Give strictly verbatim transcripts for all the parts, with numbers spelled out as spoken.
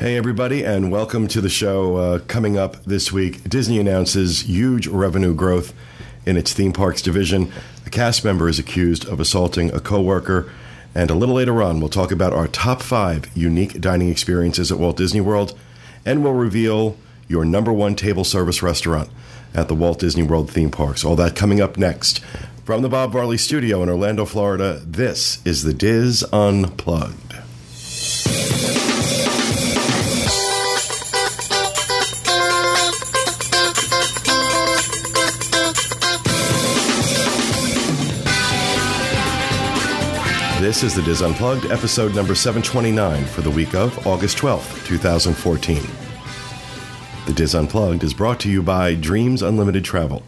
Hey, everybody, and welcome to the show. Uh, coming up this week, Disney announces huge revenue growth in its theme parks division. A cast member is accused of assaulting a coworker. And a little later on, we'll talk about our top five unique dining experiences at Walt Disney World. And we'll reveal your number one table service restaurant at the Walt Disney World theme parks. All that coming up next. From the Bob Varley Studio in Orlando, Florida, this is the Diz Unplugged. This is the Diz Unplugged, episode number seven twenty-nine for the week of August twelfth, twenty fourteen. The Diz Unplugged is brought to you by Dreams Unlimited Travel,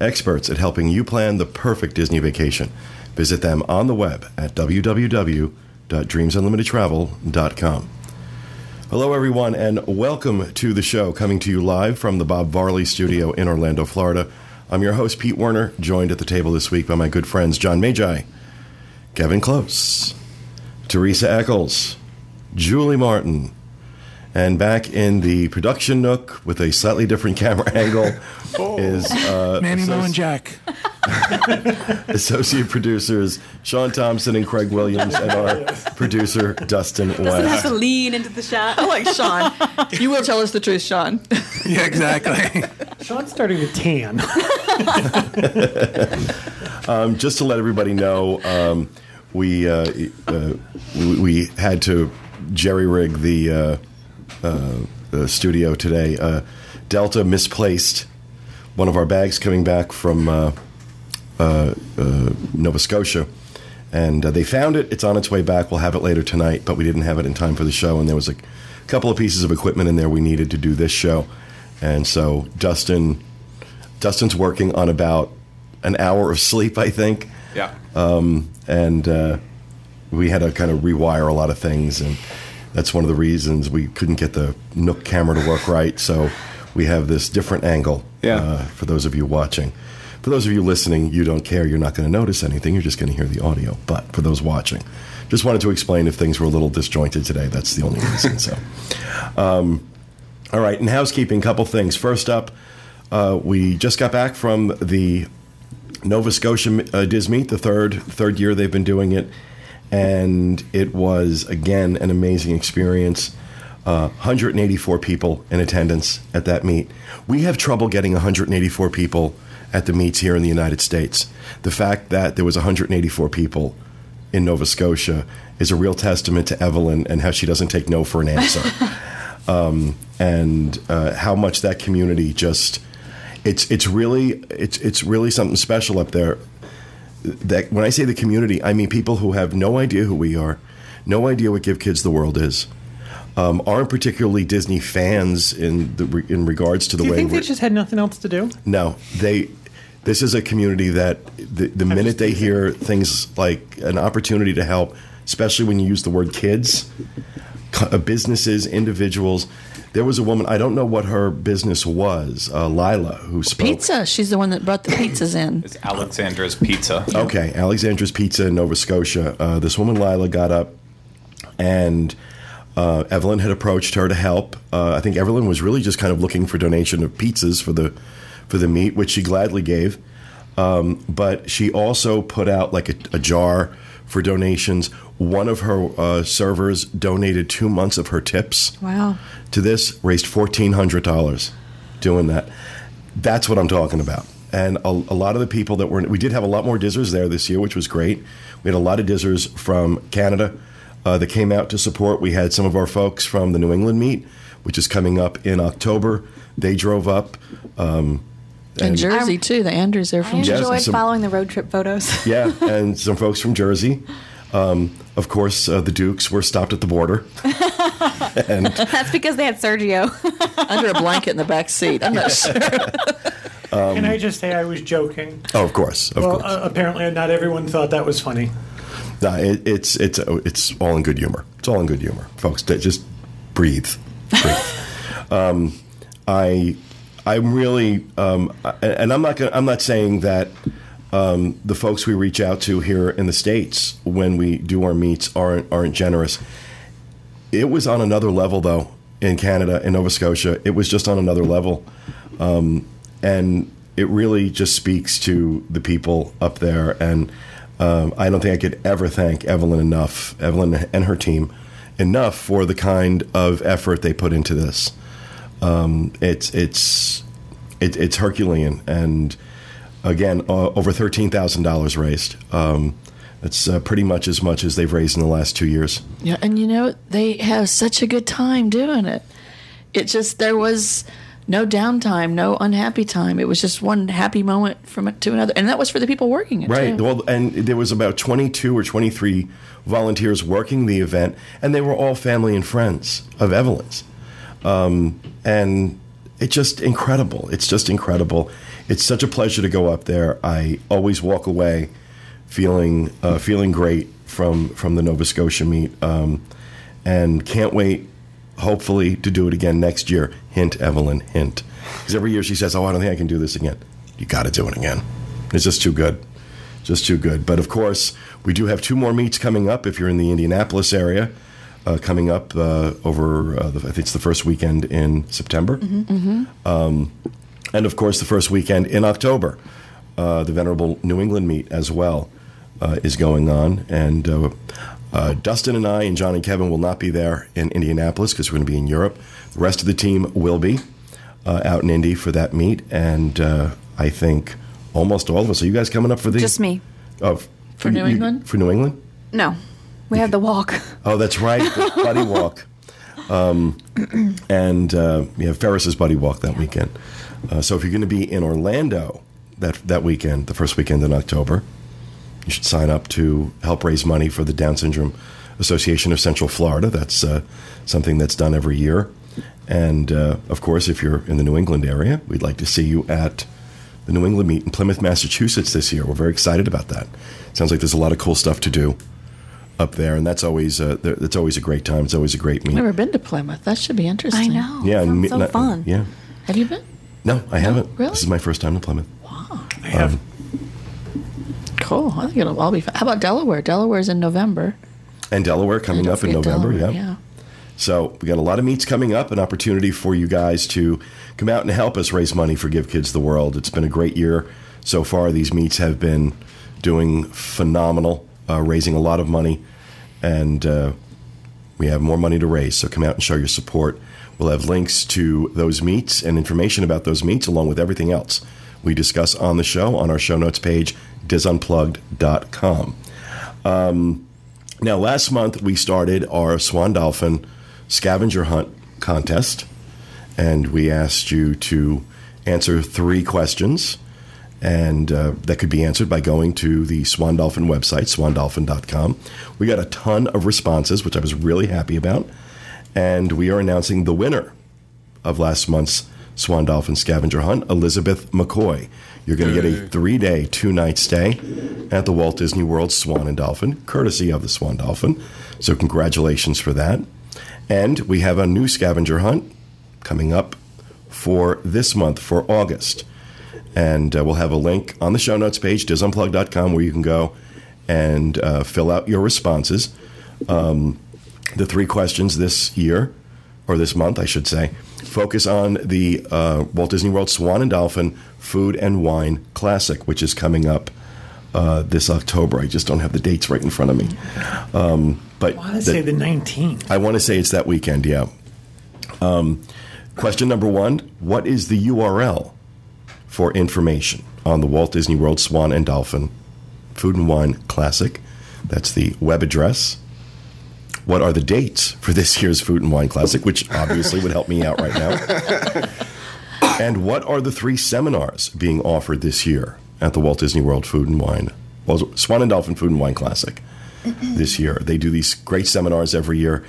experts at helping you plan the perfect Disney vacation. Visit them on the web at w w w dot dreams unlimited travel dot com. Hello, everyone, and welcome to the show, coming to you live from the Bob Varley Studio in Orlando, Florida. I'm your host, Pete Warner, joined at the table this week by my good friends John Magi, Kevin Close, Teresa Eccles, Julie Martin, and back in the production nook with a slightly different camera angle oh. is uh, Manny associ- Mo and Jack, associate producers Sean Thompson and Craig Williams, and our yes. producer Dustin West. Doesn't have to lean into the shot. I like Sean. You will tell us the truth, Sean. Yeah, exactly. Sean's starting to tan. um, just to let everybody know, um, we, uh, uh, we we had to jerry-rig the, uh, uh, the studio today. Uh, Delta misplaced one of our bags coming back from uh, uh, uh, Nova Scotia, and uh, they found it. It's on its way back. We'll have it later tonight, but we didn't have it in time for the show, and there was a couple of pieces of equipment in there we needed to do this show. And so Dustin, Dustin's working on about an hour of sleep, I think. Yeah. Um, and uh, we had to kind of rewire a lot of things, and that's one of the reasons we couldn't get the Nook camera to work right. So we have this different angle. Yeah. Uh, for those of you watching, for those of you listening, you don't care. You're not going to notice anything. You're just going to hear the audio. But for those watching, just wanted to explain if things were a little disjointed today. That's the only reason. So. Um, All right, in housekeeping, couple things. First up, uh, we just got back from the Nova Scotia uh, Diz Meet, the third third year they've been doing it, and it was, again, an amazing experience. Uh, one hundred eighty-four people in attendance at that meet. We have trouble getting one hundred eighty-four people at the meets here in the United States. The fact that there was one hundred eighty-four people in Nova Scotia is a real testament to Evelyn and how she doesn't take no for an answer. Um, and uh, how much that community just it's it's really it's it's really something special up there. That when I say the community, I mean people who have no idea who we are, no idea what Give Kids the World is, um, aren't particularly Disney fans in the in regards to the way. Do you think they just had nothing else to do? No, they. This is a community that the, the minute they hear things like an opportunity to help, especially when you use the word kids. Businesses, individuals. There was a woman, I don't know what her business was, uh, Lila, who spoke. Pizza. She's the one that brought the pizzas in. It's Alexandra's Pizza. Okay, Alexandra's Pizza in Nova Scotia. Uh, this woman, Lila, got up, and uh, Evelyn had approached her to help. Uh, I think Evelyn was really just kind of looking for donation of pizzas for the for the meet, which she gladly gave. Um, but she also put out like a, a jar for donations. One of her uh, servers donated two months of her tips. Wow. To this, raised fourteen hundred dollars doing that. That's what I'm talking about. And a, a lot of the people that were... We did have a lot more Dizzers there this year, which was great. We had a lot of Dizzers from Canada uh, that came out to support. We had some of our folks from the New England meet, which is coming up in October. They drove up... Um, And, and Jersey, too. The Andrews are from Jersey. I enjoyed yes, some, following the road trip photos. Yeah, and some folks from Jersey. Um, of course, uh, the Dukes were stopped at the border. And that's because they had Sergio. Under a blanket in the back seat. I'm not sure. um, Can I just say I was joking? Oh, of course. Of well, course. Uh, apparently not everyone thought that was funny. Nah, it, it's, it's, it's all in good humor. It's all in good humor, folks. Just breathe. breathe. um, I... I'm really, um, and I'm not. Gonna, I'm not saying that um, the folks we reach out to here in the States when we do our meets aren't aren't generous. It was on another level, though, in Canada, in Nova Scotia, it was just on another level. Um, and it really just speaks to the people up there. And um, I don't think I could ever thank Evelyn enough, Evelyn and her team, enough for the kind of effort they put into this. Um, it's it's it, it's Herculean. And again, uh, over thirteen thousand dollars raised. Um, It's uh, pretty much as much as they've raised in the last two years. Yeah, and you know, they have such a good time doing it. It just, there was no downtime, no unhappy time. It was just one happy moment from to another. And that was for the people working it, right, too. Well, and there was about twenty-two or twenty-three volunteers working the event, and they were all family and friends of Evelyn's. Um, and it's just incredible. It's just incredible. It's such a pleasure to go up there. I always walk away feeling uh, feeling great from, from the Nova Scotia meet, um, and can't wait, hopefully, to do it again next year. Hint, Evelyn, hint. Because every year she says, oh, I don't think I can do this again. You got to do it again. It's just too good. Just too good. But, of course, we do have two more meets coming up if you're in the Indianapolis area, uh, coming up uh, over, uh, the, I think it's the first weekend in September. Mm-hmm, mm-hmm. Um, and, of course, the first weekend in October, uh, the Venerable New England meet as well. Uh, is going on, and uh, uh, Dustin and I and John and Kevin will not be there in Indianapolis because we're going to be in Europe. The rest of the team will be uh, out in Indy for that meet, and uh, I think almost all of us. Are you guys coming up for the? Just me. Oh, f- for New you, England. For New England? No, we have the walk. Oh, that's right, the buddy walk, um, and uh, we have Ferris's buddy walk that yeah. weekend. Uh, so if you're going to be in Orlando that that weekend, the first weekend in October. You should sign up to help raise money for the Down Syndrome Association of Central Florida. That's uh, something that's done every year. And, uh, of course, if you're in the New England area, we'd like to see you at the New England meet in Plymouth, Massachusetts this year. We're very excited about that. Sounds like there's a lot of cool stuff to do up there, and that's always uh, that's always a great time. It's always a great meet. I've never been to Plymouth. That should be interesting. I know. Yeah, and me- so not, fun. Yeah. Have you been? No, I no, haven't. Really? This is my first time to Plymouth. Wow. I have. Um, Cool. I think it'll all be fun. How about Delaware? Delaware's in November. And Delaware coming up in November, Delaware, yeah. yeah. So we got a lot of meets coming up, an opportunity for you guys to come out and help us raise money for Give Kids the World. It's been a great year so far. These meets have been doing phenomenal, uh, raising a lot of money, and uh, we have more money to raise. So come out and show your support. We'll have links to those meets and information about those meets along with everything else we discuss on the show on our show notes page, disunplugged dot com. Um, now, last month we started our Swan Dolphin scavenger hunt contest, and we asked you to answer three questions, and uh, that could be answered by going to the Swan Dolphin website, swan dolphin dot com. We got a ton of responses, which I was really happy about, and we are announcing the winner of last month's Swan Dolphin scavenger hunt, Elizabeth McCoy. You're going to get a three-day, two-night stay at the Walt Disney World Swan and Dolphin, courtesy of the Swan Dolphin. So congratulations for that. And we have a new scavenger hunt coming up for this month, for August. And uh, we'll have a link on the show notes page, disunplug dot com, where you can go and uh, fill out your responses. Um, the three questions this year, or this month, I should say, focus on the uh, Walt Disney World Swan and Dolphin Food and Wine Classic, which is coming up uh, this October. I just don't have the dates right in front of me. Um, but I want to say the nineteenth. I want to say it's that weekend, yeah. Um, question number one, what is the U R L for information on the Walt Disney World Swan and Dolphin Food and Wine Classic? That's the web address. What are the dates for this year's Food and Wine Classic, which obviously would help me out right now? And what are the three seminars being offered this year at the Walt Disney World Food and Wine, well, Swan and Dolphin Food and Wine Classic this year? They do these great seminars every year,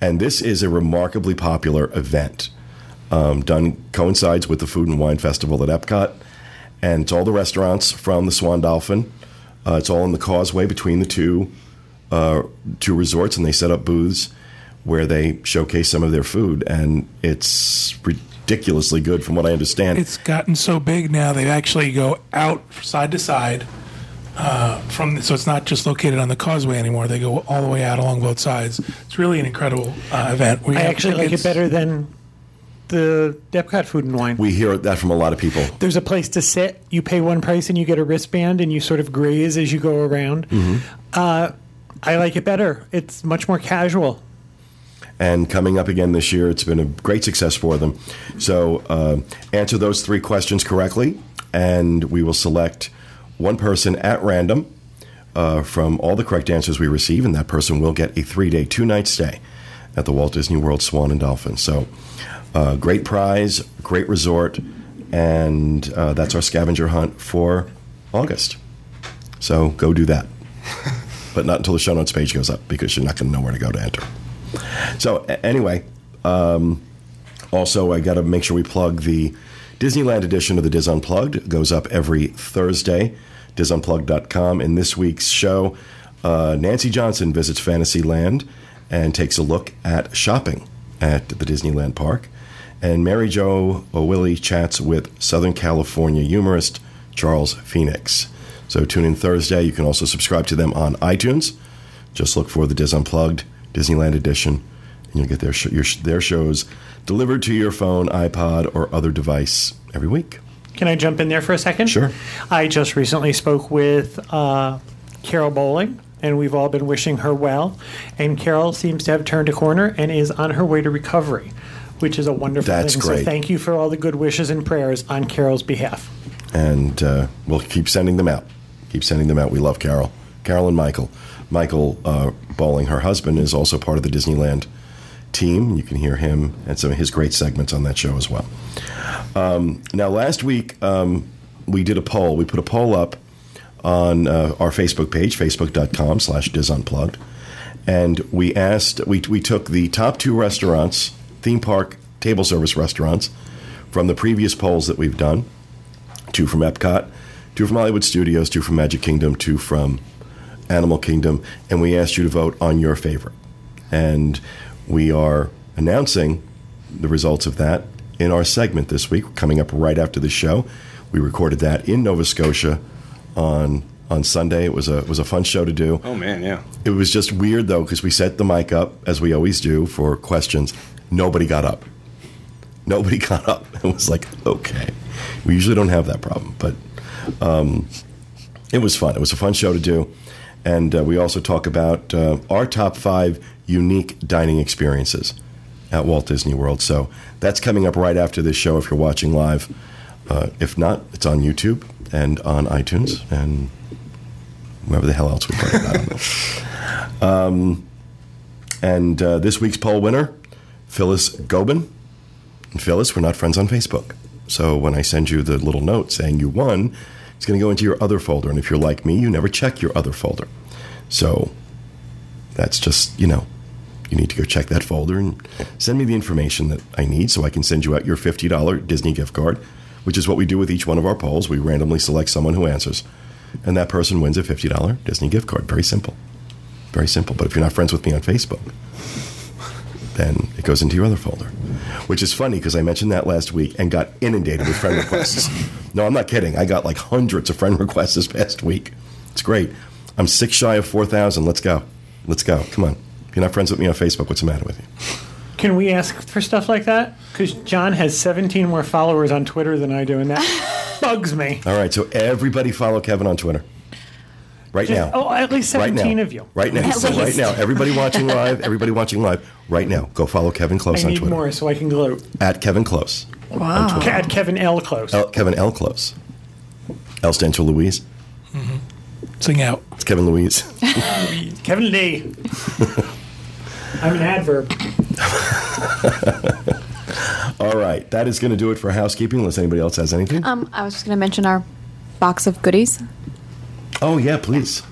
and this is a remarkably popular event. Um, done coincides with the Food and Wine Festival at Epcot, and it's all the restaurants from the Swan Dolphin. Uh, it's all in the causeway between the two Uh, to resorts, and they set up booths where they showcase some of their food, and it's ridiculously good from what I understand. It's gotten so big now they actually go out side to side Uh, from so it's not just located on the causeway anymore. They go all the way out along both sides. It's really an incredible uh, event. We I actually like it better than the Epcot Food and Wine. We hear that from a lot of people. There's a place to sit. You pay one price and you get a wristband and you sort of graze as you go around. Mm-hmm. Uh, I like it better. It's much more casual. And coming up again this year, it's been a great success for them. So uh, answer those three questions correctly, and we will select one person at random uh, from all the correct answers we receive, and that person will get a three-day, two-night stay at the Walt Disney World Swan and Dolphin. So uh, great prize, great resort, and uh, that's our scavenger hunt for August. So go do that. But not until the show notes page goes up, because you're not going to know where to go to enter. So anyway, um, also I got to make sure we plug the Disneyland edition of the Dis Unplugged. It goes up every Thursday. dis unplugged dot com. In this week's show, uh, Nancy Johnson visits Fantasyland and takes a look at shopping at the Disneyland park. And Mary Jo O'Willie chats with Southern California humorist Charles Phoenix. So tune in Thursday. You can also subscribe to them on iTunes. Just look for the Dis Unplugged Disneyland edition, and you'll get their sh- your sh- their shows delivered to your phone, iPod, or other device every week. Can I jump in there for a second? Sure. I just recently spoke with uh, Carol Bowling, and we've all been wishing her well. And Carol seems to have turned a corner and is on her way to recovery, which is a wonderful That's thing. That's great. So thank you for all the good wishes and prayers on Carol's behalf. And uh, we'll keep sending them out. Keep sending them out. We love Carol. Carol and Michael. Michael uh, Bowling, her husband, is also part of the Disneyland team. You can hear him and some of his great segments on that show as well. Um, now, last week, um, we did a poll. We put a poll up on uh, our Facebook page, facebook.com slash disunplugged. And we asked, we, we took the top two restaurants, theme park table service restaurants, from the previous polls that we've done. Two from Epcot, two from Hollywood Studios, two from Magic Kingdom, two from Animal Kingdom, and we asked you to vote on your favorite. And we are announcing the results of that in our segment this week, coming up right after the show. We recorded that in Nova Scotia on on Sunday. It was a it was a fun show to do. Oh man, yeah. It was just weird though, because we set the mic up as we always do for questions. Nobody got up. Nobody got up. It was like, okay, we usually don't have that problem, but um, it was fun. It was a fun show to do. And uh, we also talk about uh, our top five unique dining experiences at Walt Disney World. So that's coming up right after this show if you're watching live. Uh, if not, it's on YouTube and on iTunes and wherever the hell else we put it. I don't know. Um, and uh, this week's poll winner, Phyllis Gobin. And Phyllis, we're not friends on Facebook. So when I send you the little note saying you won, it's going to go into your other folder. And if you're like me, you never check your other folder. So that's just, you know, you need to go check that folder and send me the information that I need so I can send you out your fifty dollars Disney gift card, which is what we do with each one of our polls. We randomly select someone who answers, and that person wins a fifty dollars Disney gift card. Very simple. Very simple. But if you're not friends with me on Facebook, then it goes into your other folder, which is funny because I mentioned that last week and got inundated with friend requests. No, I'm not kidding. I got like hundreds of friend requests this past week. It's great. I'm six shy of four thousand. Let's go. Let's go. Come on. If you're not friends with me on Facebook, what's the matter with you? Can we ask for stuff like that? Because John has seventeen more followers on Twitter than I do, and that bugs me. All right, so everybody follow Kevin on Twitter. Right Just, now. Oh, at least seventeen right now, of you. Right now. So right now. Everybody watching live, everybody watching live, right now. Go follow Kevin Close I on Twitter. I need more so I can gloat. At Kevin Close. Wow. Ke- at Kevin L. Close. L- Kevin L. Close. L stands for Louise. Mm-hmm. Sing out. It's Kevin Louise. Kevin Lee. I'm an adverb. All right. That is going to do it for housekeeping, unless anybody else has anything. Um, I was just going to mention our box of goodies. Oh, yeah, please.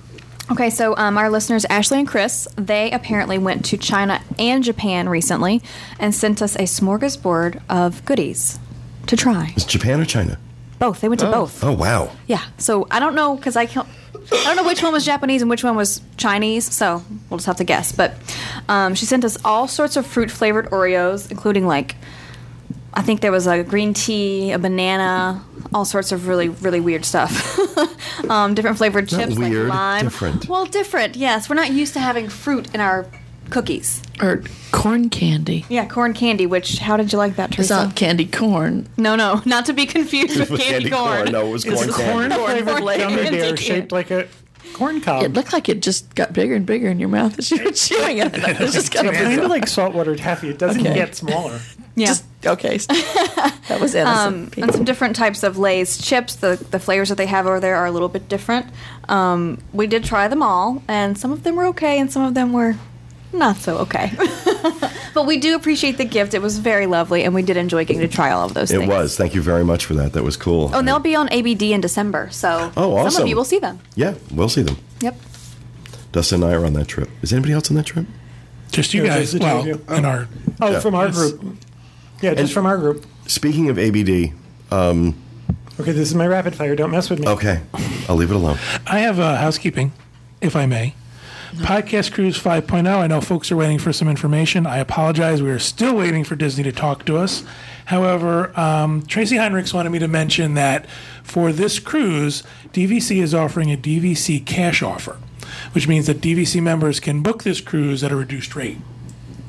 Okay, so um, our listeners, Ashley and Chris, they apparently went to China and Japan recently and sent us a smorgasbord of goodies to try. Is Japan or China? Both. They went to oh. both. Oh, wow. Yeah, so I don't know, because I can't, I don't know which one was Japanese and which one was Chinese, so we'll just have to guess. But um, she sent us all sorts of fruit-flavored Oreos, including, like, I think there was a green tea, a banana, all sorts of really, really weird stuff. um, different flavored chips, not weird, like lime. Different. Well, different, yes. We're not used to having fruit in our cookies. Or corn candy. Yeah, corn candy, which, how did you like that, Teresa? It's not candy corn. No, no, not to be confused with candy, candy corn. corn. No, it was corn candy. It's corn flavored gummy bear shaped like a corn cob. It looked like it just got bigger and bigger in your mouth as you were chewing it. It's just kind of kind of like saltwater taffy. It doesn't okay. get smaller. Yeah. Just, okay. That was innocent. Um, and some different types of Lay's chips. The the flavors that they have over there are a little bit different. Um, we did try them all, and some of them were okay, and some of them were not so okay. But we do appreciate the gift. It was very lovely, and we did enjoy getting to try all of those it things. It was. Thank you very much for that. That was cool. Oh, and they'll be on A B D in December, so oh, awesome. Some of you will see them. Yeah, we'll see them. Yep. Dustin and I are on that trip. Is anybody else on that trip? Just you guys. Just well, you. Oh. In our, oh yeah. From our group. Yeah, just and from our group. Speaking of A B D. Um, okay, this is my rapid fire. Don't mess with me. Okay. I'll leave it alone. I have uh, housekeeping, if I may. No. Podcast Cruise five point oh. I know folks are waiting for some information. I apologize. We are still waiting for Disney to talk to us. However, um, Tracy Heinrichs wanted me to mention that for this cruise, D V C is offering a D V C cash offer, which means that D V C members can book this cruise at a reduced rate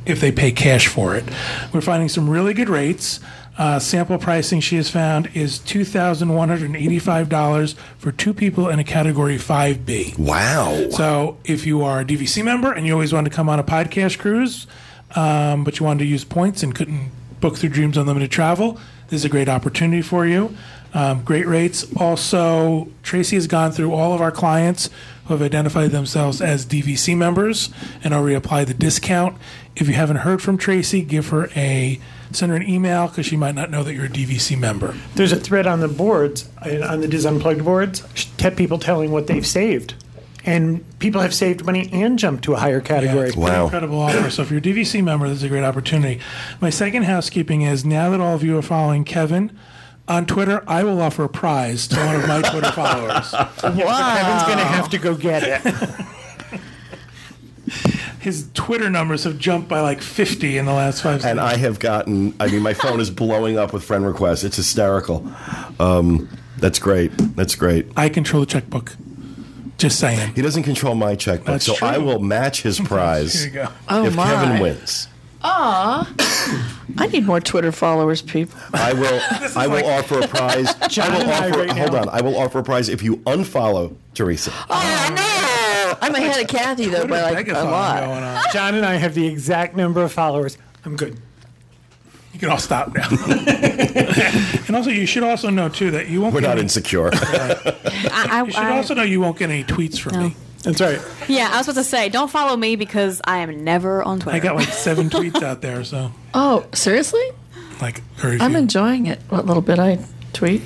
if they pay cash for it. We're finding some really good rates. Uh, sample pricing she has found is two thousand one hundred eighty-five dollars for two people in a Category five B. Wow. So if you are a D V C member and you always wanted to come on a podcast cruise, um, but you wanted to use points and couldn't book through Dreams Unlimited Travel, this is a great opportunity for you. Um, great rates. Also, Tracy has gone through all of our clients who have identified themselves as D V C members and already applied the discount. If you haven't heard from Tracy, give her a send her an email because she might not know that you're a D V C member. There's a thread on the boards, on the Disunplugged boards, kept people telling what they've saved. And people have saved money and jumped to a higher category. Yeah, it's wow. An incredible offer. So if you're a D V C member, this is a great opportunity. My second housekeeping is now that all of you are following Kevin on Twitter, I will offer a prize to one of my Twitter followers. Wow. Kevin's going to have to go get it. His Twitter numbers have jumped by like fifty in the last five seconds. And I have gotten, I mean, my phone is blowing up with friend requests. It's hysterical. Um, that's great. That's great. I control the checkbook. Just saying. He doesn't control my checkbook, that's so true. I will match his prize you go. Oh if my. Kevin wins. Aw. I need more Twitter followers, people. I will I will like offer a prize. John I will offer right hold now. on. I will offer a prize if you unfollow Teresa. Oh, I know. I'm ahead of Kathy, though, by like a lot. John and I have the exact number of followers. I'm good. You can all stop now. And also, you should also know, too, that you won't We're get We're not any, insecure. Right. I, I, you should I, also know you won't get any tweets from no. me. That's right. Yeah, I was supposed to say, don't follow me because I am never on Twitter. I got like seven tweets out there, so. Oh, seriously? Like, very few. I'm enjoying it. What little bit I tweet.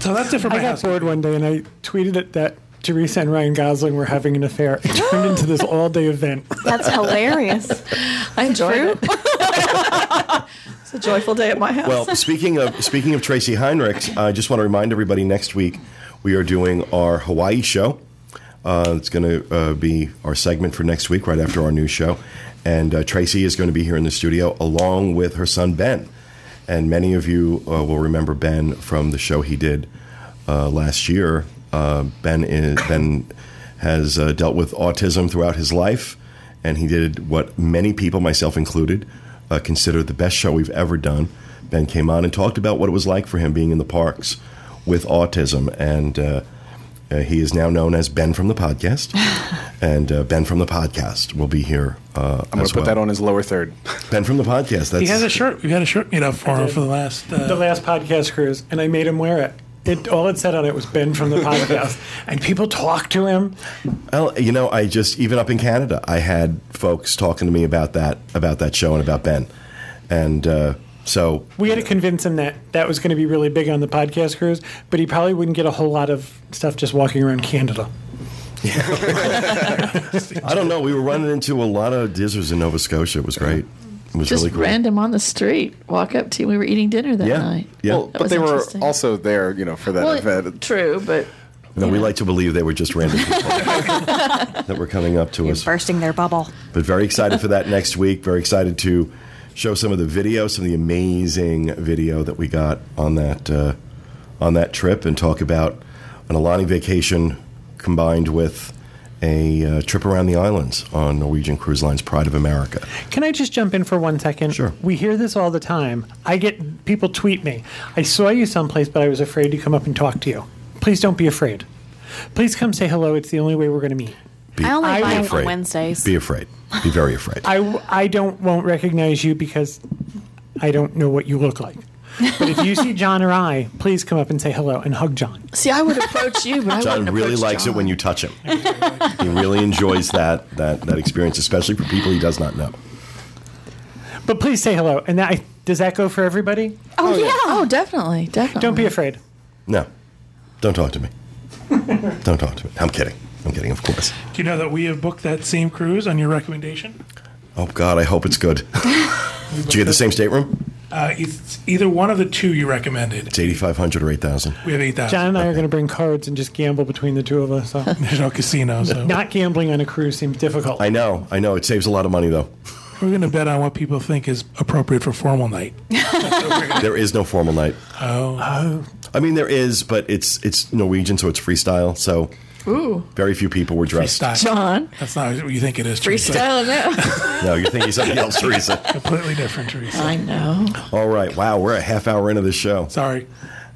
So that's it for my I got house. bored one day, and I tweeted at that. Teresa and Ryan Gosling were having an affair. It turned into this all-day event. That's hilarious. I enjoyed it. It's a joyful day at my house. Well, speaking of speaking of Tracy Heinrichs, I just want to remind everybody next week we are doing our Hawaii show. Uh, it's going to uh, be our segment for next week right after our new show. And uh, Tracy is going to be here in the studio along with her son, Ben. And many of you uh, will remember Ben from the show he did uh, last year. Uh, Ben is, Ben has uh, dealt with autism throughout his life, and he did what many people, myself included, uh, consider the best show we've ever done. Ben came on and talked about what it was like for him being in the parks with autism, and uh, uh, he is now known as Ben from the podcast, and uh, Ben from the podcast will be here uh, I'm going to put well. that on his lower third. Ben from the podcast. That's, he has a shirt. We've had a shirt made up for him for the last... Uh, the last podcast cruise, and I made him wear it. It, all it said on it was Ben from the podcast, and people talk to him. Well, you know, I just even up in Canada, I had folks talking to me about that about that show and about Ben, and uh, so we had to convince him that that was going to be really big on the podcast cruise, but he probably wouldn't get a whole lot of stuff just walking around Canada. Yeah. I don't know. We were running into a lot of dizzers in Nova Scotia. It was great. Just really cool. Random on the street, walk up to you. We were eating dinner that yeah. night. Yeah, well, but they were also there, you know, for that well, event. True, but no, know. we like to believe they were just random people that were coming up to You're us, bursting their bubble. But very excited for that next week. Very excited to show some of the video, some of the amazing video that we got on that uh, on that trip, and talk about an Alani vacation combined with a uh, trip around the islands on Norwegian Cruise Line's Pride of America. Can I just jump in for one second? Sure. We hear this all the time. I get people tweet me, I saw you someplace, but I was afraid to come up and talk to you. Please don't be afraid. Please come say hello. It's the only way we're going to meet. Be, I only buy on Wednesdays. Be afraid. Be very afraid. I, I don't won't recognize you because I don't know what you look like. But if you see John or I, please come up and say hello and hug John. See, I would approach you, but I John wouldn't really likes John. It when you touch him. He really enjoys that that that experience, especially for people he does not know. But please say hello. And that, does that go for everybody? Oh, oh yeah. yeah. Oh, definitely, definitely. Don't be afraid. No, don't talk to me. Don't talk to me. I'm kidding. I'm kidding, of course. Do you know that we have booked that same cruise on your recommendation? Oh, God, I hope it's good. Do you get the same stateroom? Uh, it's either one of the two you recommended. It's eighty-five hundred or eight thousand. We have eight thousand. John and I okay. are going to bring cards and just gamble between the two of us. So. There's no casino. So. Not gambling on a cruise seems difficult. I know. I know. It saves a lot of money, though. We're going to bet on what people think is appropriate for formal night. There is no formal night. Oh. oh. I mean, there is, but it's it's Norwegian, so it's freestyle, so... Ooh. Very few people were dressed. Freestyle. John. That's not what you think it is, Teresa. Freestyle, no. No, you're thinking something else, Teresa. Completely different, Teresa. I know. All right. Wow, we're a half hour into this show. Sorry.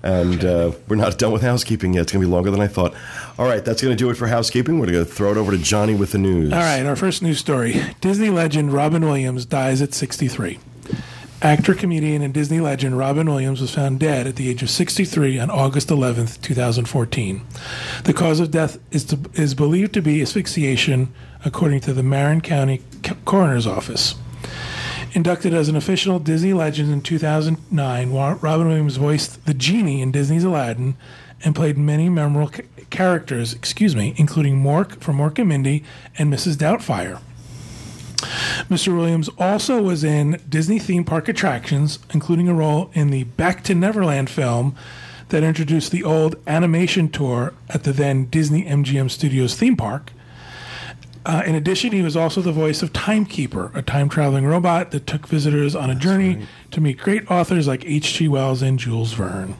And okay. uh, we're not done with housekeeping yet. It's going to be longer than I thought. All right, that's going to do it for housekeeping. We're going to throw it over to Johnny with the news. All right, our first news story. Disney legend Robin Williams dies at sixty-three. Actor, comedian, and Disney legend Robin Williams was found dead at the age of sixty-three on August eleventh, twenty fourteen. The cause of death is, to, is believed to be asphyxiation, according to the Marin County Coroner's Office. Inducted as an official Disney legend in two thousand nine, Robin Williams voiced the genie in Disney's Aladdin and played many memorable characters, excuse me, including Mork from Mork and Mindy and Missus Doubtfire. Mister Williams also was in Disney theme park attractions, including a role in the Back to Neverland film that introduced the old animation tour at the then Disney M G M Studios theme park. Uh, in addition, he was also the voice of Timekeeper, a time-traveling robot that took visitors on a That's journey right. to meet great authors like H G Wells and Jules Verne.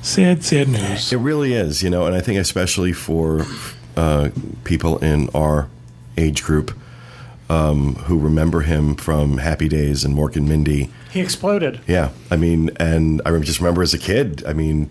Sad, sad news. It really is, you know, and I think especially for uh, people in our age group, Um, who remember him from Happy Days and Mork and Mindy. He exploded. Yeah. I mean, and I just remember as a kid, I mean,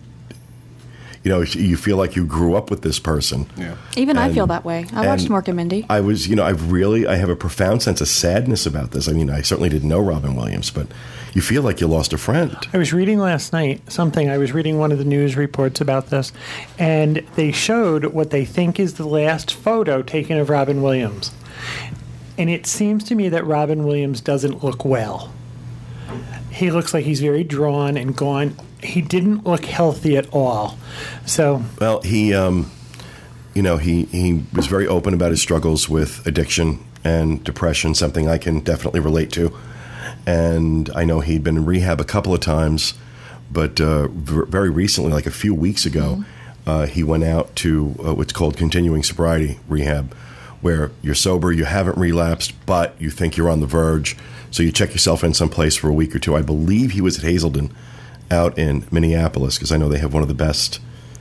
you know, you feel like you grew up with this person. Yeah. Even and, I feel that way. I watched Mork and Mindy. I was, you know, I really, I have a profound sense of sadness about this. I mean, I certainly didn't know Robin Williams, but you feel like you lost a friend. I was reading last night something. I was reading one of the news reports about this, and they showed what they think is the last photo taken of Robin Williams. And it seems to me that Robin Williams doesn't look well. He looks like he's very drawn and gone. He didn't look healthy at all. So well, he, um, you know, he, he was very open about his struggles with addiction and depression, something I can definitely relate to. And I know he'd been in rehab a couple of times, but uh, very recently, like a few weeks ago, mm-hmm. uh, he went out to uh, what's called continuing sobriety rehab, where you're sober, you haven't relapsed, but you think you're on the verge, so you check yourself in someplace for a week or two. I believe he was at Hazelden out in Minneapolis, because I know they have one of the best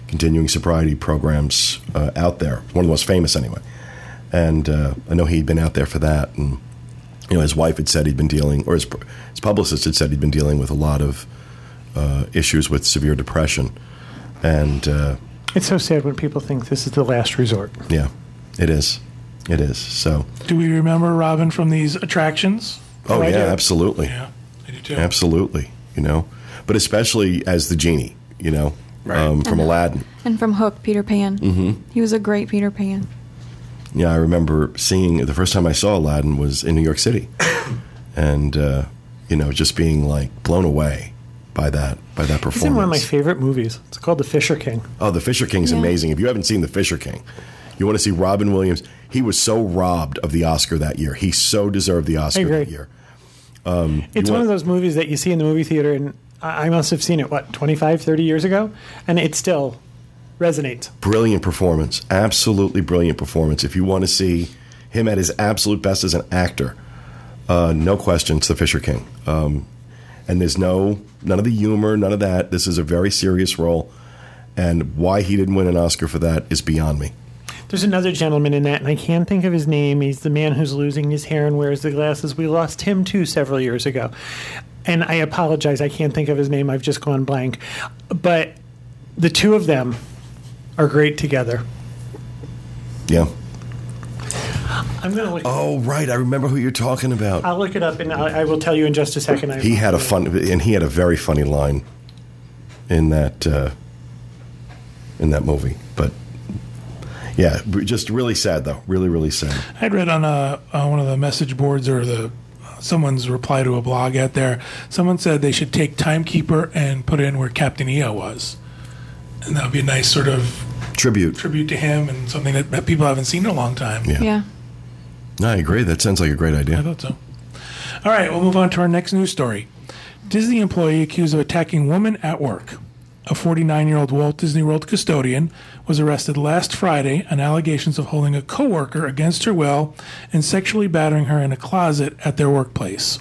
continuing sobriety programs uh, out there, one of the most famous anyway. And uh, I know he'd been out there for that, and you know his wife had said he'd been dealing, or his, his publicist had said he'd been dealing with a lot of uh, issues with severe depression. And uh, it's so sad when people think this is the last resort. Yeah, it is. It is. So, do we remember Robin from these attractions? Oh, I yeah, do. absolutely. Yeah, I do too. Absolutely, you know, but especially as the genie, you know, right. um, from uh-huh. Aladdin. And from Hook, Peter Pan. Mm-hmm. He was a great Peter Pan. Yeah, I remember seeing, the first time I saw Aladdin was in New York City. And, uh, you know, just being like blown away by that by that performance. It's in one of my favorite movies. It's called The Fisher King. Oh, The Fisher King's yeah. amazing. If you haven't seen The Fisher King, you want to see Robin Williams. He was so robbed of the Oscar that year. He so deserved the Oscar that year. Um, it's one of those movies that you see in the movie theater, and I must have seen it, what, twenty-five, thirty years ago? And it still resonates. Brilliant performance. Absolutely brilliant performance. If you want to see him at his absolute best as an actor, Uh, no question, it's the Fisher King. Um, and there's no none of the humor, none of that. This is a very serious role. And why he didn't win an Oscar for that is beyond me. There's another gentleman in that, and I can't think of his name. He's the man who's losing his hair and wears the glasses. We lost him, too, several years ago. And I apologize. I can't think of his name. I've just gone blank. But the two of them are great together. Yeah. I'm going to look. Oh, right. I remember who you're talking about. I'll look it up, and I will tell you in just a second. I he had a fun, and he had a very funny line in that uh, in that movie, but. Yeah, just really sad, though. Really, really sad. I'd read on, a, on one of the message boards or the someone's reply to a blog out there, someone said they should take Timekeeper and put it in where Captain E O was. And that would be a nice sort of tribute tribute to him and something that, that people haven't seen in a long time. Yeah. yeah. No, I agree. That sounds like a great idea. I thought so. All right, we'll move on to our next news story. Disney employee accused of attacking woman at work. A forty-nine-year-old Walt Disney World custodian was arrested last Friday on allegations of holding a coworker against her will and sexually battering her in a closet at their workplace.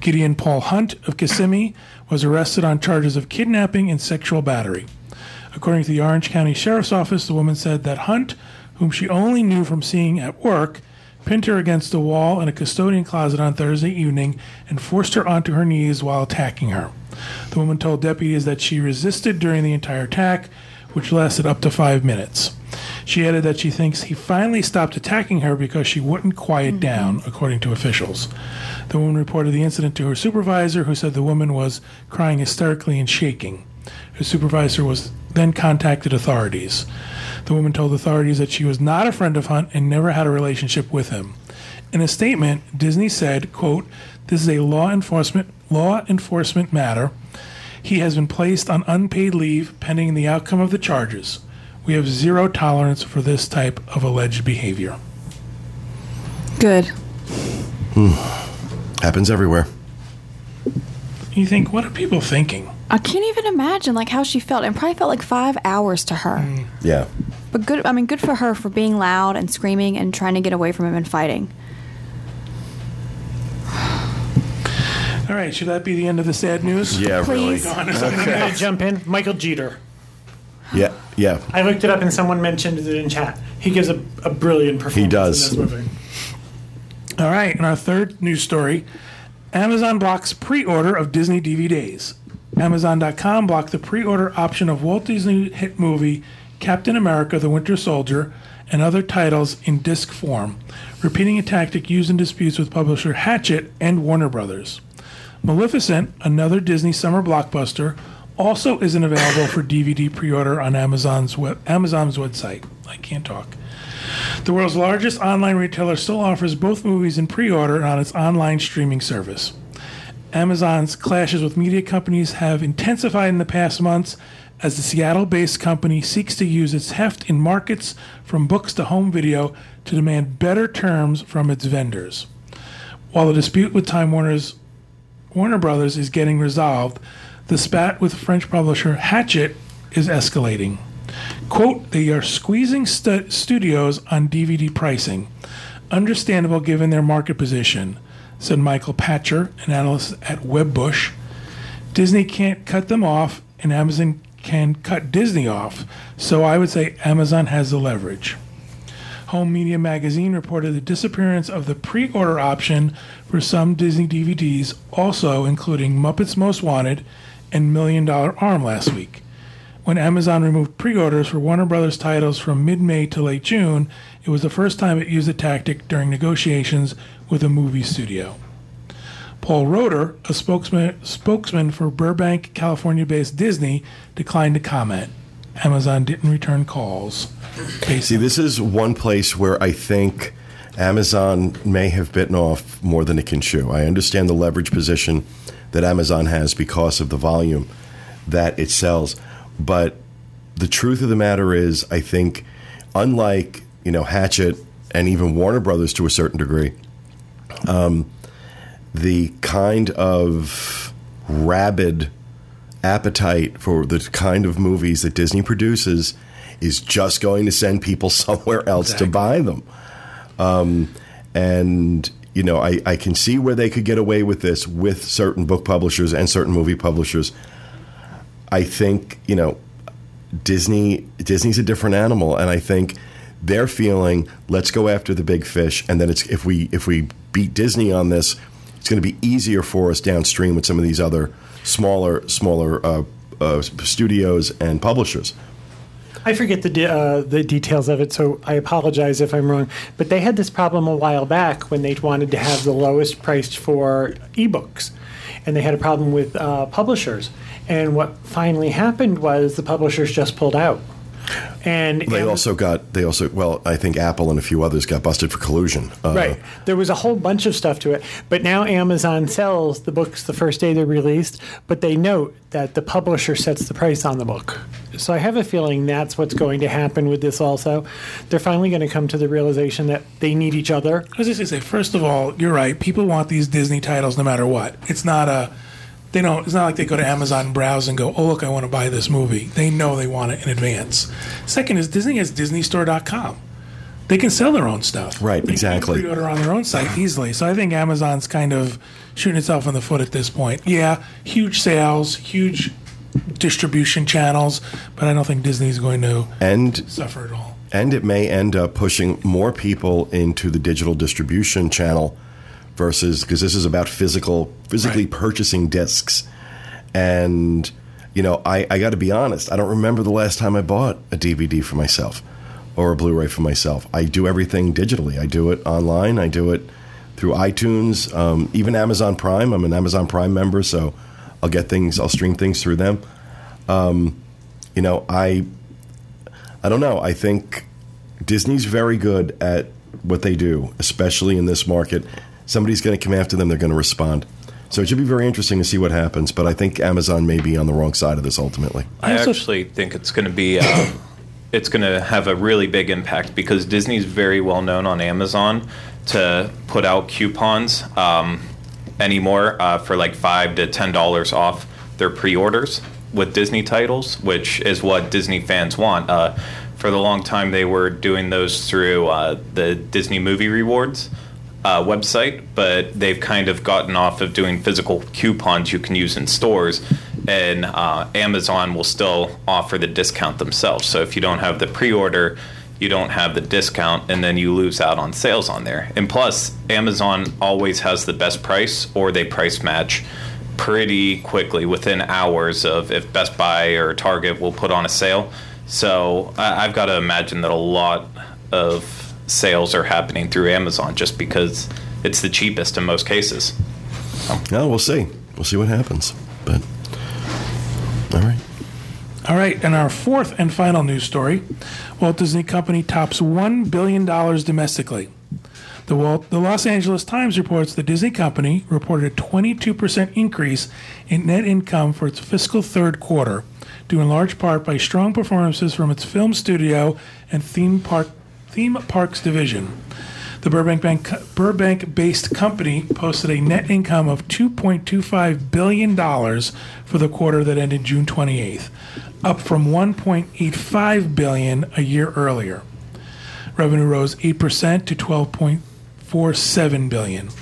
Gideon Paul Hunt of Kissimmee was arrested on charges of kidnapping and sexual battery. According to the Orange County Sheriff's Office, the woman said that Hunt, whom she only knew from seeing at work, pinned her against a wall in a custodian closet on Thursday evening and forced her onto her knees while attacking her. The woman told deputies that she resisted during the entire attack, which lasted up to five minutes. She added that she thinks he finally stopped attacking her because she wouldn't quiet down, according to officials. The woman reported the incident to her supervisor, who said the woman was crying hysterically and shaking. Her supervisor was then contacted authorities. The woman told authorities that she was not a friend of Hunt and never had a relationship with him. In a statement, Disney said, quote, "This is a law enforcement law enforcement matter. He has been placed on unpaid leave pending the outcome of the charges. We have zero tolerance for this type of alleged behavior." Good. Hmm. Happens everywhere. You think, what are people thinking? I can't even imagine like how she felt. It probably felt like five hours to her. Mm. Yeah. But good. I mean, good for her for being loud and screaming and trying to get away from him and fighting. All right, should that be the end of the sad news? Yeah, please. Really. Okay. I'm going to jump in. Michael Jeter. Yeah, yeah. I looked it up and someone mentioned it in chat. He gives a, a brilliant performance. He does. In this movie. All right, and our third news story, Amazon blocks pre-order of Disney D V Ds. Amazon dot com blocked the pre-order option of Walt Disney hit movie Captain America: The Winter Soldier and other titles in disc form, repeating a tactic used in disputes with publisher Hatchet and Warner Brothers. Maleficent, another Disney summer blockbuster, also isn't available for D V D pre-order on Amazon's web, Amazon's website. I can't talk. The world's largest online retailer still offers both movies in pre-order on its online streaming service. Amazon's clashes with media companies have intensified in the past months as the Seattle-based company seeks to use its heft in markets from books to home video to demand better terms from its vendors. While the dispute with Time Warner's Warner Brothers is getting resolved, the spat with French publisher Hatchet is escalating. Quote, "They are squeezing stu- studios on D V D pricing. Understandable given their market position," said Michael Patcher, an analyst at Webbush. "Disney can't cut them off, and Amazon can cut Disney off, so I would say Amazon has the leverage." Home Media Magazine reported the disappearance of the pre-order option for some Disney D V Ds, also including Muppets Most Wanted and Million Dollar Arm last week. When Amazon removed pre-orders for Warner Brothers titles from mid-May to late June, it was the first time it used the tactic during negotiations with a movie studio. Paul Roeder, a spokesman, spokesman for Burbank, California-based Disney, declined to comment. Amazon didn't return calls. See, this is one place where I think Amazon may have bitten off more than it can chew. I understand the leverage position that Amazon has because of the volume that it sells. But the truth of the matter is, I think, unlike, you know, Hatchet and even Warner Brothers to a certain degree, um, the kind of rabid appetite for the kind of movies that Disney produces is just going to send people somewhere else exactly. to buy them. Um, and you know, I, I can see where they could get away with this with certain book publishers and certain movie publishers. I think, you know, Disney Disney's a different animal, and I think they're feeling, let's go after the big fish, and then it's if we if we beat Disney on this, it's going to be easier for us downstream with some of these other smaller smaller uh, uh, studios and publishers. I forget the de- uh, the details of it, so I apologize if I'm wrong. But they had this problem a while back when they wanted to have the lowest price for ebooks, and they had a problem with uh, publishers. And what finally happened was the publishers just pulled out. And they Amazon, also got they also well, I think Apple and a few others got busted for collusion. Uh, right, there was a whole bunch of stuff to it. But now Amazon sells the books the first day they're released, but they note that the publisher sets the price on the book. So I have a feeling that's what's going to happen with this. Also, they're finally going to come to the realization that they need each other. As I say, first of all, you're right. People want these Disney titles no matter what. It's not a They don't. It's not like they go to Amazon and browse and go, oh, look, I want to buy this movie. They know they want it in advance. Second is Disney has Disney Store dot com. They can sell their own stuff. Right, they exactly. They can pre-order on their own site easily. So I think Amazon's kind of shooting itself in the foot at this point. Yeah, huge sales, huge distribution channels, but I don't think Disney's going to and, suffer at all. And it may end up pushing more people into the digital distribution channel versus, because this is about physical, physically right. purchasing discs. And, you know, I, I got to be honest, I don't remember the last time I bought a D V D for myself or a Blu-ray for myself. I do everything digitally. I do it online. I do it through iTunes, um, even Amazon Prime. I'm an Amazon Prime member, so I'll get things, I'll stream things through them. Um, you know, I, I don't know. I think Disney's very good at what they do, especially in this market. Somebody's going to come after them. They're going to respond. So it should be very interesting to see what happens. But I think Amazon may be on the wrong side of this ultimately. I actually think it's going to be um, it's going to have a really big impact because Disney's very well known on Amazon to put out coupons um, anymore uh, for like five to ten dollars off their pre-orders with Disney titles, which is what Disney fans want. Uh, for the long time, they were doing those through uh, the Disney Movie Rewards. Uh, website, but they've kind of gotten off of doing physical coupons you can use in stores, and uh, Amazon will still offer the discount themselves. So if you don't have the pre-order, you don't have the discount, and then you lose out on sales on there. And plus, Amazon always has the best price, or they price match pretty quickly within hours of if Best Buy or Target will put on a sale. So I- I've got to imagine that a lot of sales are happening through Amazon just because it's the cheapest in most cases. So. No, we'll see. We'll see what happens. But all right. All right. And our fourth and final news story, Walt Disney Company tops one billion dollars domestically. The, Walt, the Los Angeles Times reports the Disney Company reported a twenty-two percent increase in net income for its fiscal third quarter, due in large part by strong performances from its film studio and theme park Theme Parks Division. The Burbank Bank, Burbank-based company posted a net income of two point two five billion dollars for the quarter that ended June twenty-eighth, up from one point eight five billion dollars a year earlier. Revenue rose eight percent to twelve point four seven billion dollars.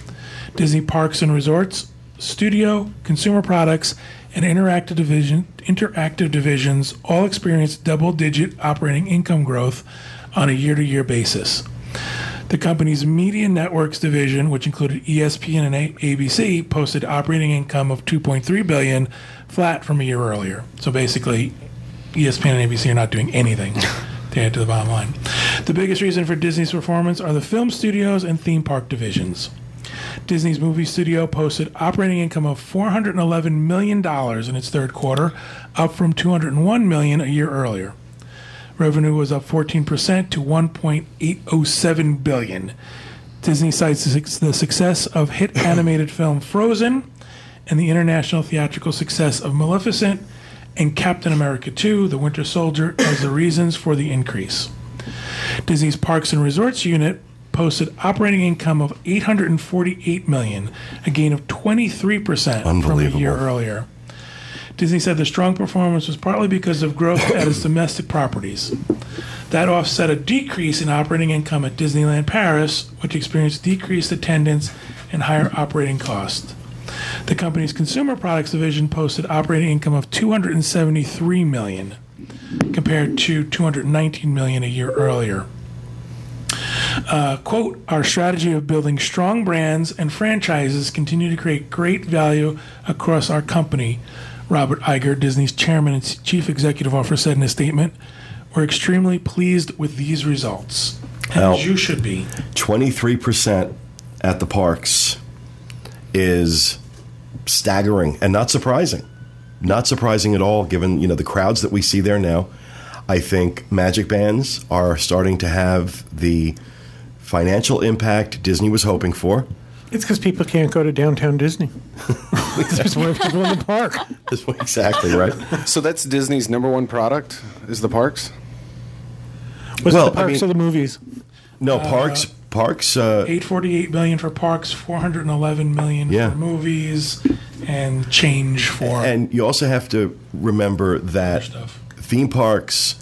Disney Parks and Resorts, Studio, Consumer Products, and Interactive Division, Interactive Divisions all experienced double-digit operating income growth on a year-to-year basis. The company's media networks division, which included E S P N and A B C, posted operating income of two point three billion dollars, flat from a year earlier. So basically, E S P N and A B C are not doing anything to add to the bottom line. The biggest reason for Disney's performance are the film studios and theme park divisions. Disney's movie studio posted operating income of four hundred eleven million dollars in its third quarter, up from two hundred one million dollars a year earlier. Revenue was up fourteen percent to one point eight oh seven billion dollars. Disney cites the success of hit animated film Frozen and the international theatrical success of Maleficent and Captain America two, The Winter Soldier, as the reasons for the increase. Disney's Parks and Resorts unit posted operating income of eight hundred forty-eight million dollars, a gain of twenty-three percent from a year earlier. Disney said the strong performance was partly because of growth at its domestic properties. That offset a decrease in operating income at Disneyland Paris, which experienced decreased attendance and higher operating costs. The company's consumer products division posted operating income of two hundred seventy-three million dollars compared to two hundred nineteen million dollars a year earlier. Uh, quote, our strategy of building strong brands and franchises continue to create great value across our company, Robert Iger, Disney's chairman and chief executive officer, said in a statement. We're extremely pleased with these results. Now, as you should be. twenty-three percent at the parks is staggering and not surprising. Not surprising at all, given, you know, the crowds that we see there now. I think magic bands are starting to have the financial impact Disney was hoping for. It's because people can't go to downtown Disney. There's more people in the park. Exactly, right? So that's Disney's number one product, is the parks? Was well, it the parks I mean, or the movies? No, uh, parks. Parks. Uh, eight hundred forty-eight million dollars for parks, four hundred eleven million dollars yeah. for movies, and change for... And you also have to remember that stuff. Theme parks,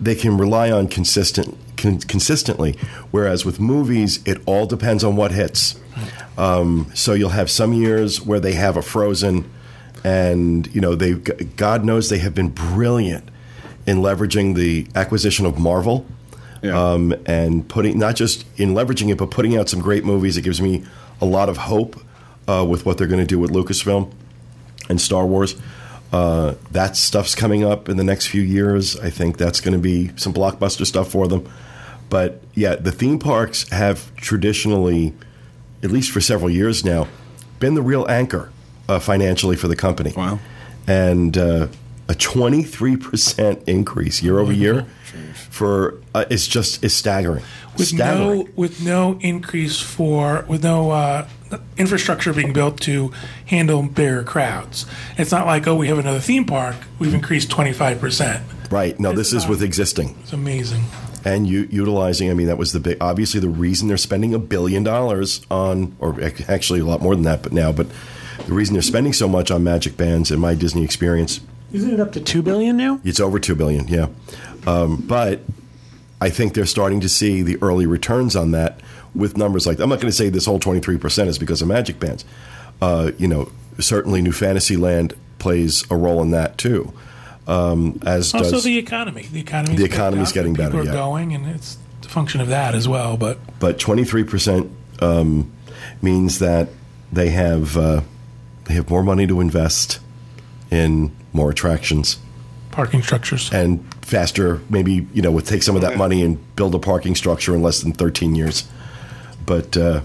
they can rely on consistent con- consistently, whereas with movies, it all depends on what hits. Um, so you'll have some years where they have a Frozen, and you know they, God knows, they have been brilliant in leveraging the acquisition of Marvel, yeah. um, and putting not just in leveraging it, but putting out some great movies. It gives me a lot of hope uh, with what they're going to do with Lucasfilm and Star Wars. Uh, that stuff's coming up in the next few years. I think that's going to be some blockbuster stuff for them. But yeah, the theme parks have traditionally, at least for several years now, been the real anchor uh, financially for the company. Wow. And uh, a twenty-three percent increase year over year for uh, it's just it's staggering. With staggering. no with no increase for with no uh, infrastructure being built to handle bigger crowds. It's not like, oh, we have another theme park. We've increased twenty-five percent. Right. No, it's this not, is with existing. It's amazing. And u- utilizing, I mean, that was the big, obviously the reason they're spending a billion dollars on, or actually a lot more than that but now, but the reason they're spending so much on Magic Bands in my Disney experience. Isn't it up to two billion dollars now? It's over two billion dollars, yeah. Um, but I think they're starting to see the early returns on that with numbers like that. I'm not going to say this whole twenty-three percent is because of Magic Bands. Uh, you know, certainly New Fantasyland plays a role in that too. Um, as also does the economy. The economy's, the economy's getting better. People are yeah. going, and it's a function of that as well. But but twenty-three percent um, means that they have uh, they have more money to invest in more attractions, parking structures, and faster. Maybe you know, would take some of that money and build a parking structure in less than thirteen years. But uh,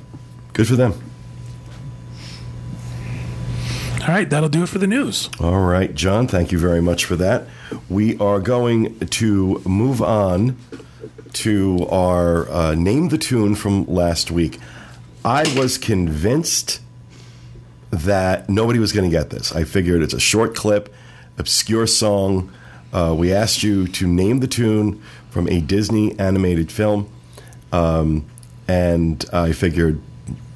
good for them. All right, that'll do it for the news. All right, John, thank you very much for that. We are going to move on to our uh, Name the Tune from last week. I was convinced that nobody was going to get this. I figured it's a short clip, obscure song. Uh, we asked you to name the tune from a Disney animated film, um, and I figured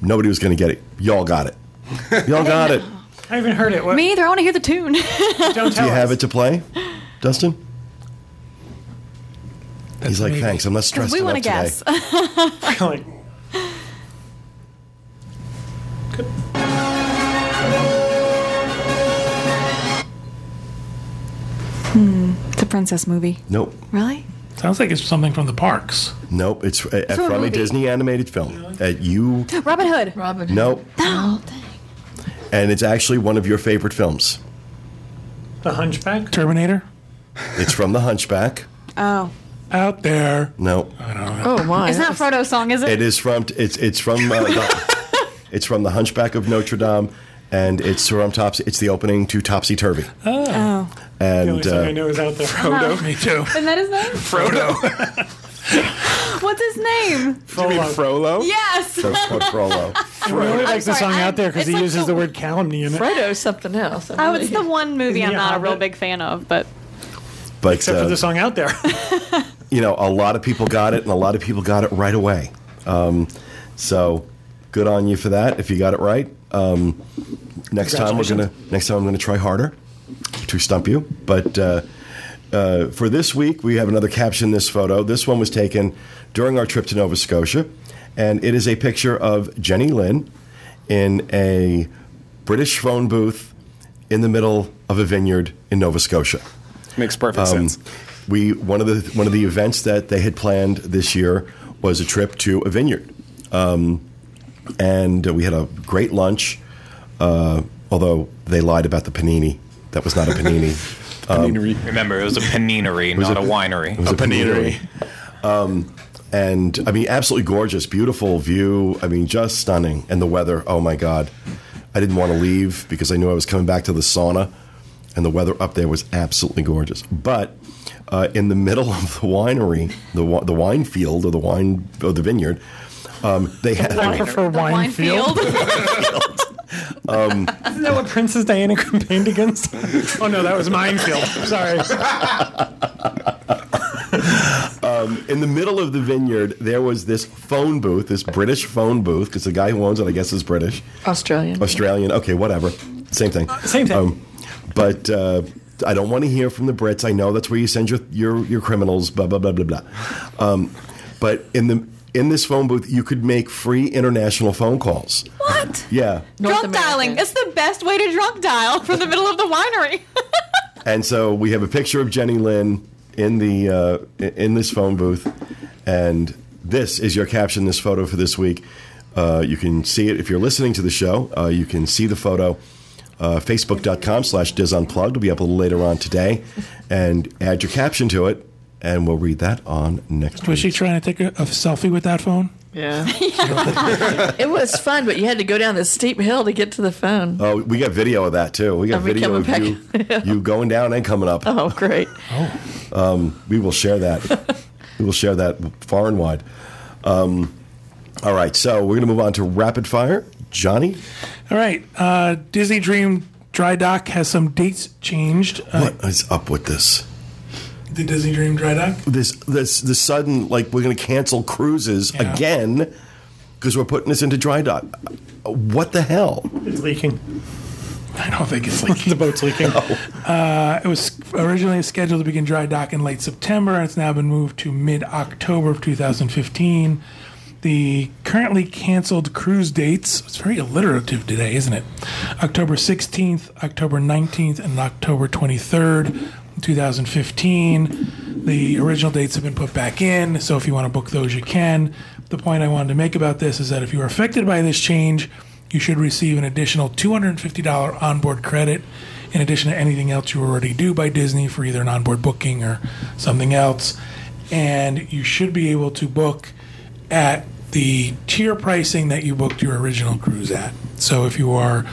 nobody was going to get it. Y'all got it. Y'all got it. I haven't heard it. What? Me either. I want to hear the tune. Don't tell Do you us. Have it to play, Dustin? That's He's like, thanks. I'm not stressed we enough today. We want to guess. Really? Good. Hmm. It's a princess movie. Nope. Really? Sounds like it's something from the parks. Nope. It's, uh, it's from a, a Disney animated film. Really? At you. Robin Hood. Robin Hood. Nope. No. Oh, and it's actually one of your favorite films. The Hunchback? Terminator? It's from The Hunchback. Oh. Out there. No. I don't know. Oh, why? It's not Frodo's song, is it? It is from it's it's from uh, the, it's from The Hunchback of Notre Dame, and it's from Topsy it's the opening to Topsy Turvy. Oh. oh. And the only song uh, I know is Out There. Frodo. Oh. Me too. And that is that? Frodo. What's his name? Frollo. Do you mean Frollo? Yes. So Frollo. I really like the song I'm, Out There because he like uses the word calumny in it. Frodo's something else. I oh, it's the one movie I'm not a real big fan of, but. but Except uh, for the song Out There. You know, a lot of people got it, and a lot of people got it right away. Um, so, good on you for that. If you got it right, um, next time we're gonna next time I'm gonna try harder to stump you, but. Uh, uh, for this week, we have another caption this photo. This one was taken during our trip to Nova Scotia, and it is a picture of Jenny Lynn in a British phone booth in the middle of a vineyard in Nova Scotia. Makes perfect um, sense. We one of the one of the events that they had planned this year was a trip to a vineyard, um, and we had a great lunch. Uh, although they lied about the panini, that was not a panini. Um, panini. Remember, it was a paninery, was not a, a winery. It was a, a paninery. paninery. Um, and I mean, absolutely gorgeous, beautiful view. I mean, just stunning. And the weather. Oh my God, I didn't want to leave because I knew I was coming back to the sauna, and the weather up there was absolutely gorgeous. But Uh, in the middle of the winery, the the wine field or the wine or the vineyard, um, they had I prefer wine, wine field. field. um, Isn't that what Princess Diana campaigned against? Oh no, that was minefield. Sorry. um, in the middle of the vineyard, there was this phone booth, this British phone booth, because the guy who owns it, I guess, is British, Australian, Australian. Okay, whatever, same thing, uh, same thing. Um, but. Uh, I don't want to hear from the Brits. I know that's where you send your your, your criminals, blah, blah, blah, blah, blah. Um, but in the in this phone booth, you could make free international phone calls. What? Yeah. North drunk American. Dialing. It's the best way to drunk dial from the middle of the winery. And so we have a picture of Jenny Lynn in the uh, in this phone booth. And this is your caption, this photo for this week. Uh, you can see it if you're listening to the show. Uh, you can see the photo. Uh, Facebook.com slash disunplugged will be up a little later on today, and add your caption to it, and we'll read that on next week. Was she trying to take a, a selfie with that phone? Yeah. yeah. It was fun, but you had to go down this steep hill to get to the phone. Oh, we got video of that, too. We got we video of you, you going down and coming up. Oh, great. Oh. Um, we will share that. We will share that far and wide. Um, all right, so we're going to move on to Rapid Fire. Johnny? All right. Uh, Disney Dream Dry Dock has some dates changed. Uh, what is up with this? The Disney Dream Dry Dock? This, this, the sudden, like, we're going to cancel cruises yeah. again because we're putting this into dry dock. What the hell? It's leaking. I don't think it's leaking. The boat's leaking. No. Uh, it was originally scheduled to begin dry dock in late September, and it's now been moved to mid-October of two thousand fifteen. The currently canceled cruise dates, it's very alliterative today, isn't it? October sixteenth, October nineteenth, and October twenty-third, two thousand fifteen. The original dates have been put back in, so if you want to book those, you can. The point I wanted to make about this is that if you are affected by this change, you should receive an additional two hundred fifty dollars onboard credit in addition to anything else you already do by Disney for either an onboard booking or something else. And you should be able to book at the tier pricing that you booked your original cruise at. So if you are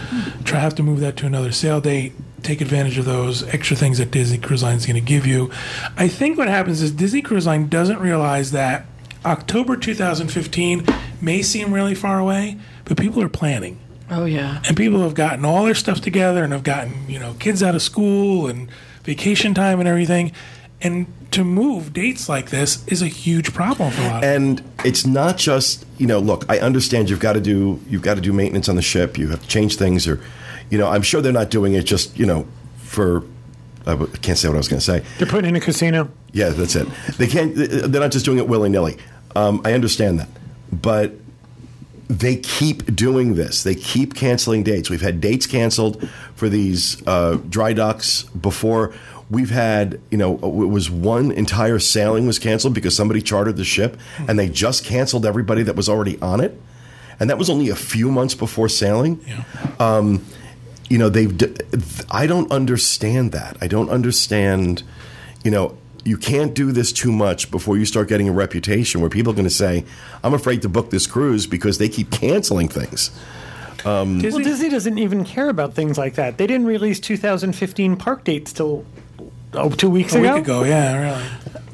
try have to move that to another sale date, take advantage of those extra things that Disney Cruise Line is going to give you. I think what happens is Disney Cruise Line doesn't realize that October two thousand fifteen may seem really far away, but people are planning. Oh, yeah. And people have gotten all their stuff together and have gotten, you know, kids out of school and vacation time and everything. And to move dates like this is a huge problem for a lot of and people. It's not just, you know, look, I understand you've got to do you've got to do maintenance on the ship. You have to change things, or, you know, I'm sure they're not doing it just, you know, for I can't say what I was going to say. They're putting in a casino. Yeah, that's it. They can't. They're not just doing it willy nilly. Um, I understand that, but they keep doing this. They keep canceling dates. We've had dates canceled for these uh, dry docks before. We've had, you know, it was one entire sailing was canceled because somebody chartered the ship and they just canceled everybody that was already on it. And that was only a few months before sailing. Yeah. Um, you know, they've, I don't understand that. I don't understand, you know, you can't do this too much before you start getting a reputation where people are going to say, I'm afraid to book this cruise because they keep canceling things. Um, Disney, well, Disney doesn't even care about things like that. They didn't release two thousand fifteen park dates till... Oh, two weeks ago? A week ago, yeah, really.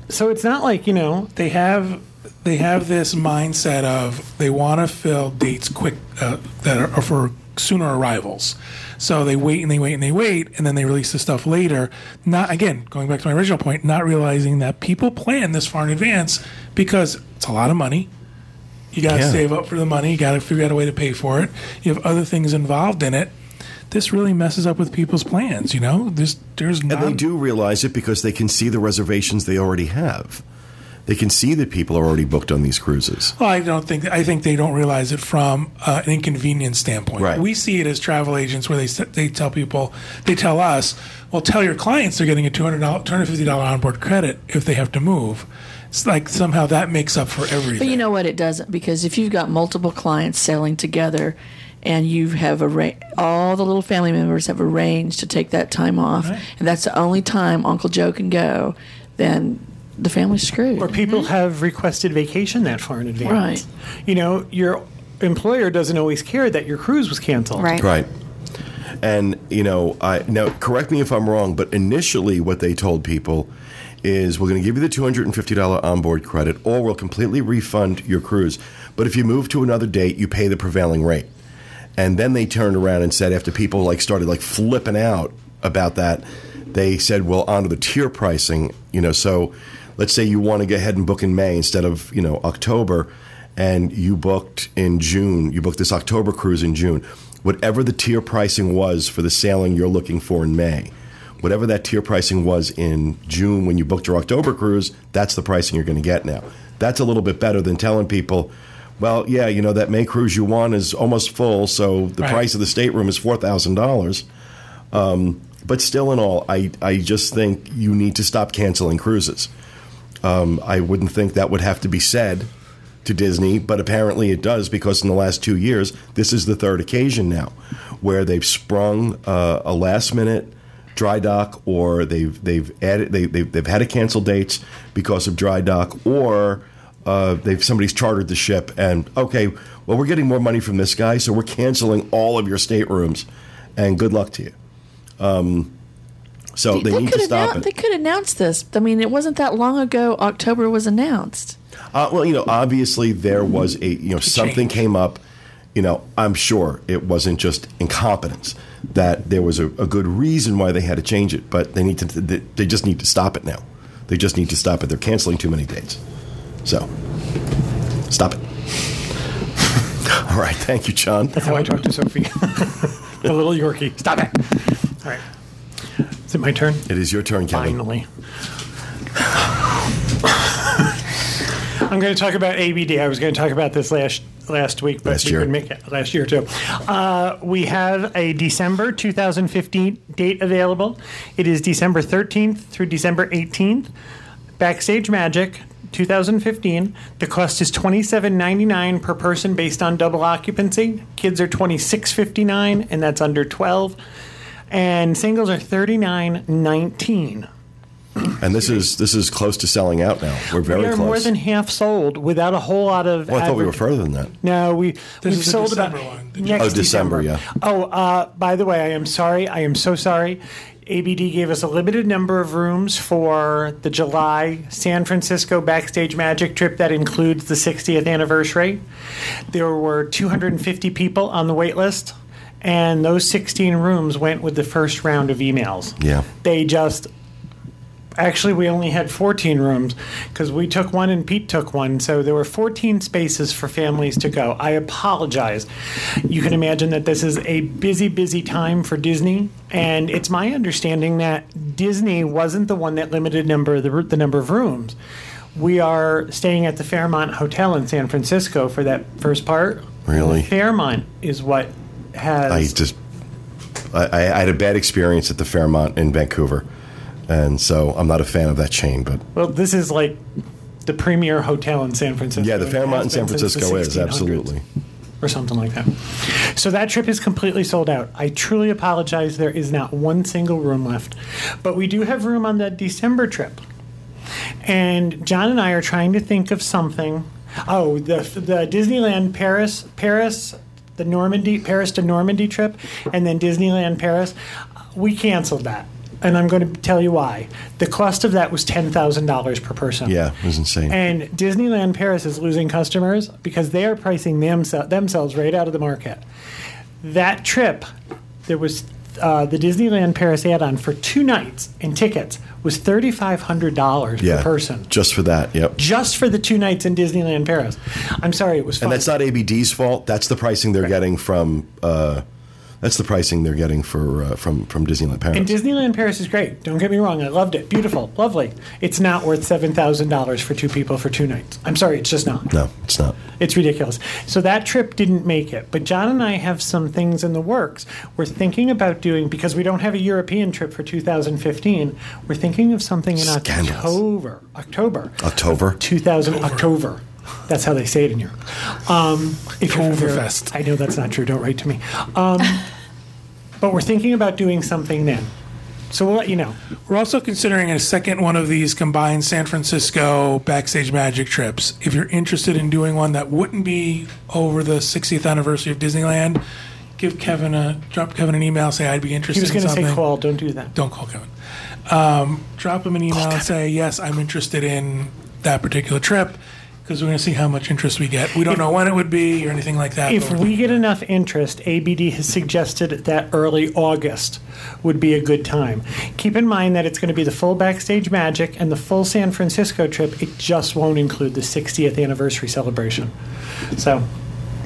So it's not like, you know... They have they have this mindset of they want to fill dates quick uh, that are for sooner arrivals. So they wait and they wait and they wait, and then they release the stuff later. Not Again, going back to my original point, not realizing that people plan this far in advance because it's a lot of money. You got to yeah. save up for the money. You got to figure out a way to pay for it. You have other things involved in it this really messes up with people's plans, you know? This, there's not... And they do realize it because they can see the reservations they already have. They can see that people are already booked on these cruises. Well, I don't think... I think they don't realize it from uh, an inconvenience standpoint. Right. We see it as travel agents where they they tell people... They tell us, well, tell your clients they're getting a two hundred dollars, two hundred fifty dollars onboard credit if they have to move. It's like somehow that makes up for everything. But you know what? It doesn't, because if you've got multiple clients sailing together... And you have arra- all the little family members have arranged to take that time off, right. And that's the only time Uncle Joe can go. Then the family's screwed. Or people mm-hmm. have requested vacation that far in advance. Right. You know, your employer doesn't always care that your cruise was canceled. Right. Right. And you know, I now correct me if I'm wrong, but initially what they told people is, we're going to give you the two hundred fifty dollars onboard credit, or we'll completely refund your cruise. But if you move to another date, you pay the prevailing rate. And then they turned around and said, after people like started like flipping out about that, they said, well, onto the tier pricing, you know, so let's say you want to go ahead and book in May instead of, you know, October, and you booked in June, you booked this October cruise in June, whatever the tier pricing was for the sailing you're looking for in May, whatever that tier pricing was in June when you booked your October cruise, that's the pricing you're going to get now. That's a little bit better than telling people, well, yeah, you know, that May cruise you want is almost full, so the right. price of the stateroom is four thousand dollars. Um, but still in all, I, I just think you need to stop canceling cruises. Um, I wouldn't think that would have to be said to Disney, but apparently it does, because in the last two years, this is the third occasion now where they've sprung uh, a last-minute dry dock, or they've they've added they, they've they've had to cancel dates because of dry dock, or... Uh, they've somebody's chartered the ship, and okay, well, we're getting more money from this guy, so we're canceling all of your staterooms, and good luck to you. Um, so they, they, they need to stop annou- it. They could announce this. I mean, it wasn't that long ago. October was announced. Uh, well, you know, obviously there was a you know something came up. You know, I'm sure it wasn't just incompetence, that there was a, a good reason why they had to change it, but they need to. They, they just need to stop it now. They just need to stop it. They're canceling too many dates. So, stop it. All right. Thank you, John. That's how I talk to Sophie. A little Yorkie. Stop it. All right. Is it my turn? It is your turn, Kelly. Finally. I'm going to talk about A B D. I was going to talk about this last last week, but last we year. Couldn't make it last year, too. Uh, we have a December twenty fifteen date available. It is December thirteenth through December eighteenth. Backstage Magic. two thousand fifteen. The cost is twenty-seven ninety-nine per person based on double occupancy. Kids are twenty-six fifty-nine, and that's under twelve. And singles are thirty-nine nineteen. And this is this is close to selling out now. We're very we are close. We're more than half sold without a whole lot of... Well, I thought adver- we were further than that. No, we, we've sold December about... One. Next oh, December, December, yeah. Oh, uh, by the way, I am sorry. I am so sorry. A B D gave us a limited number of rooms for the July San Francisco Backstage Magic trip that includes the sixtieth anniversary. There were two hundred fifty people on the wait list, and those sixteen rooms went with the first round of emails. Yeah. They just... Actually, we only had fourteen rooms because we took one and Pete took one. So there were fourteen spaces for families to go. I apologize. You can imagine that this is a busy, busy time for Disney. And it's my understanding that Disney wasn't the one that limited number the, the number of rooms. We are staying at the Fairmont Hotel in San Francisco for that first part. Really? Fairmont is what has... I just, I, I had a bad experience at the Fairmont in Vancouver. And so I'm not a fan of that chain, but well, this is like the premier hotel in San Francisco. Yeah, the Fairmont in San Francisco is absolutely, or something like that. So that trip is completely sold out. I truly apologize. There is not one single room left, but we do have room on that December trip. And John and I are trying to think of something. Oh, the the Disneyland Paris, Paris, the Normandy, Paris to Normandy trip, and then Disneyland Paris. We canceled that. And I'm going to tell you why. The cost of that was ten thousand dollars per person. Yeah, it was insane. And Disneyland Paris is losing customers because they are pricing themse- themselves right out of the market. That trip, there was uh, the Disneyland Paris add-on for two nights and tickets was thirty-five hundred dollars yeah, per person. Just for that, yep. Just for the two nights in Disneyland Paris. I'm sorry, it was fun. And that's not A B D's fault. That's the pricing they're right. getting from... Uh, that's the pricing they're getting for uh, from from Disneyland Paris. And Disneyland Paris is great. Don't get me wrong. I loved it. Beautiful, lovely. It's not worth seven thousand dollars for two people for two nights. I'm sorry, it's just not. No, it's not. It's ridiculous. So that trip didn't make it. But John and I have some things in the works. We're thinking about doing, because we don't have a European trip for two thousand fifteen. We're thinking of something in Scandals. October. October. October. two thousand October. October. That's how they say it in Europe. Um, if you're Overfest. I know that's not true. Don't write to me. Um, but we're thinking about doing something then. So we'll let you know. We're also considering a second one of these combined San Francisco Backstage Magic trips. If you're interested in doing one that wouldn't be over the sixtieth anniversary of Disneyland, give Kevin a drop Kevin an email. Say I'd be interested. He was going to say call. Don't do that. Don't call Kevin. Um, drop him an email and say yes, I'm interested in that particular trip. Because we're going to see how much interest we get. We don't if, know when it would be or anything like that. If we get enough interest, A B D has suggested that early August would be a good time. Keep in mind that it's going to be the full Backstage Magic and the full San Francisco trip. It just won't include the sixtieth anniversary celebration. So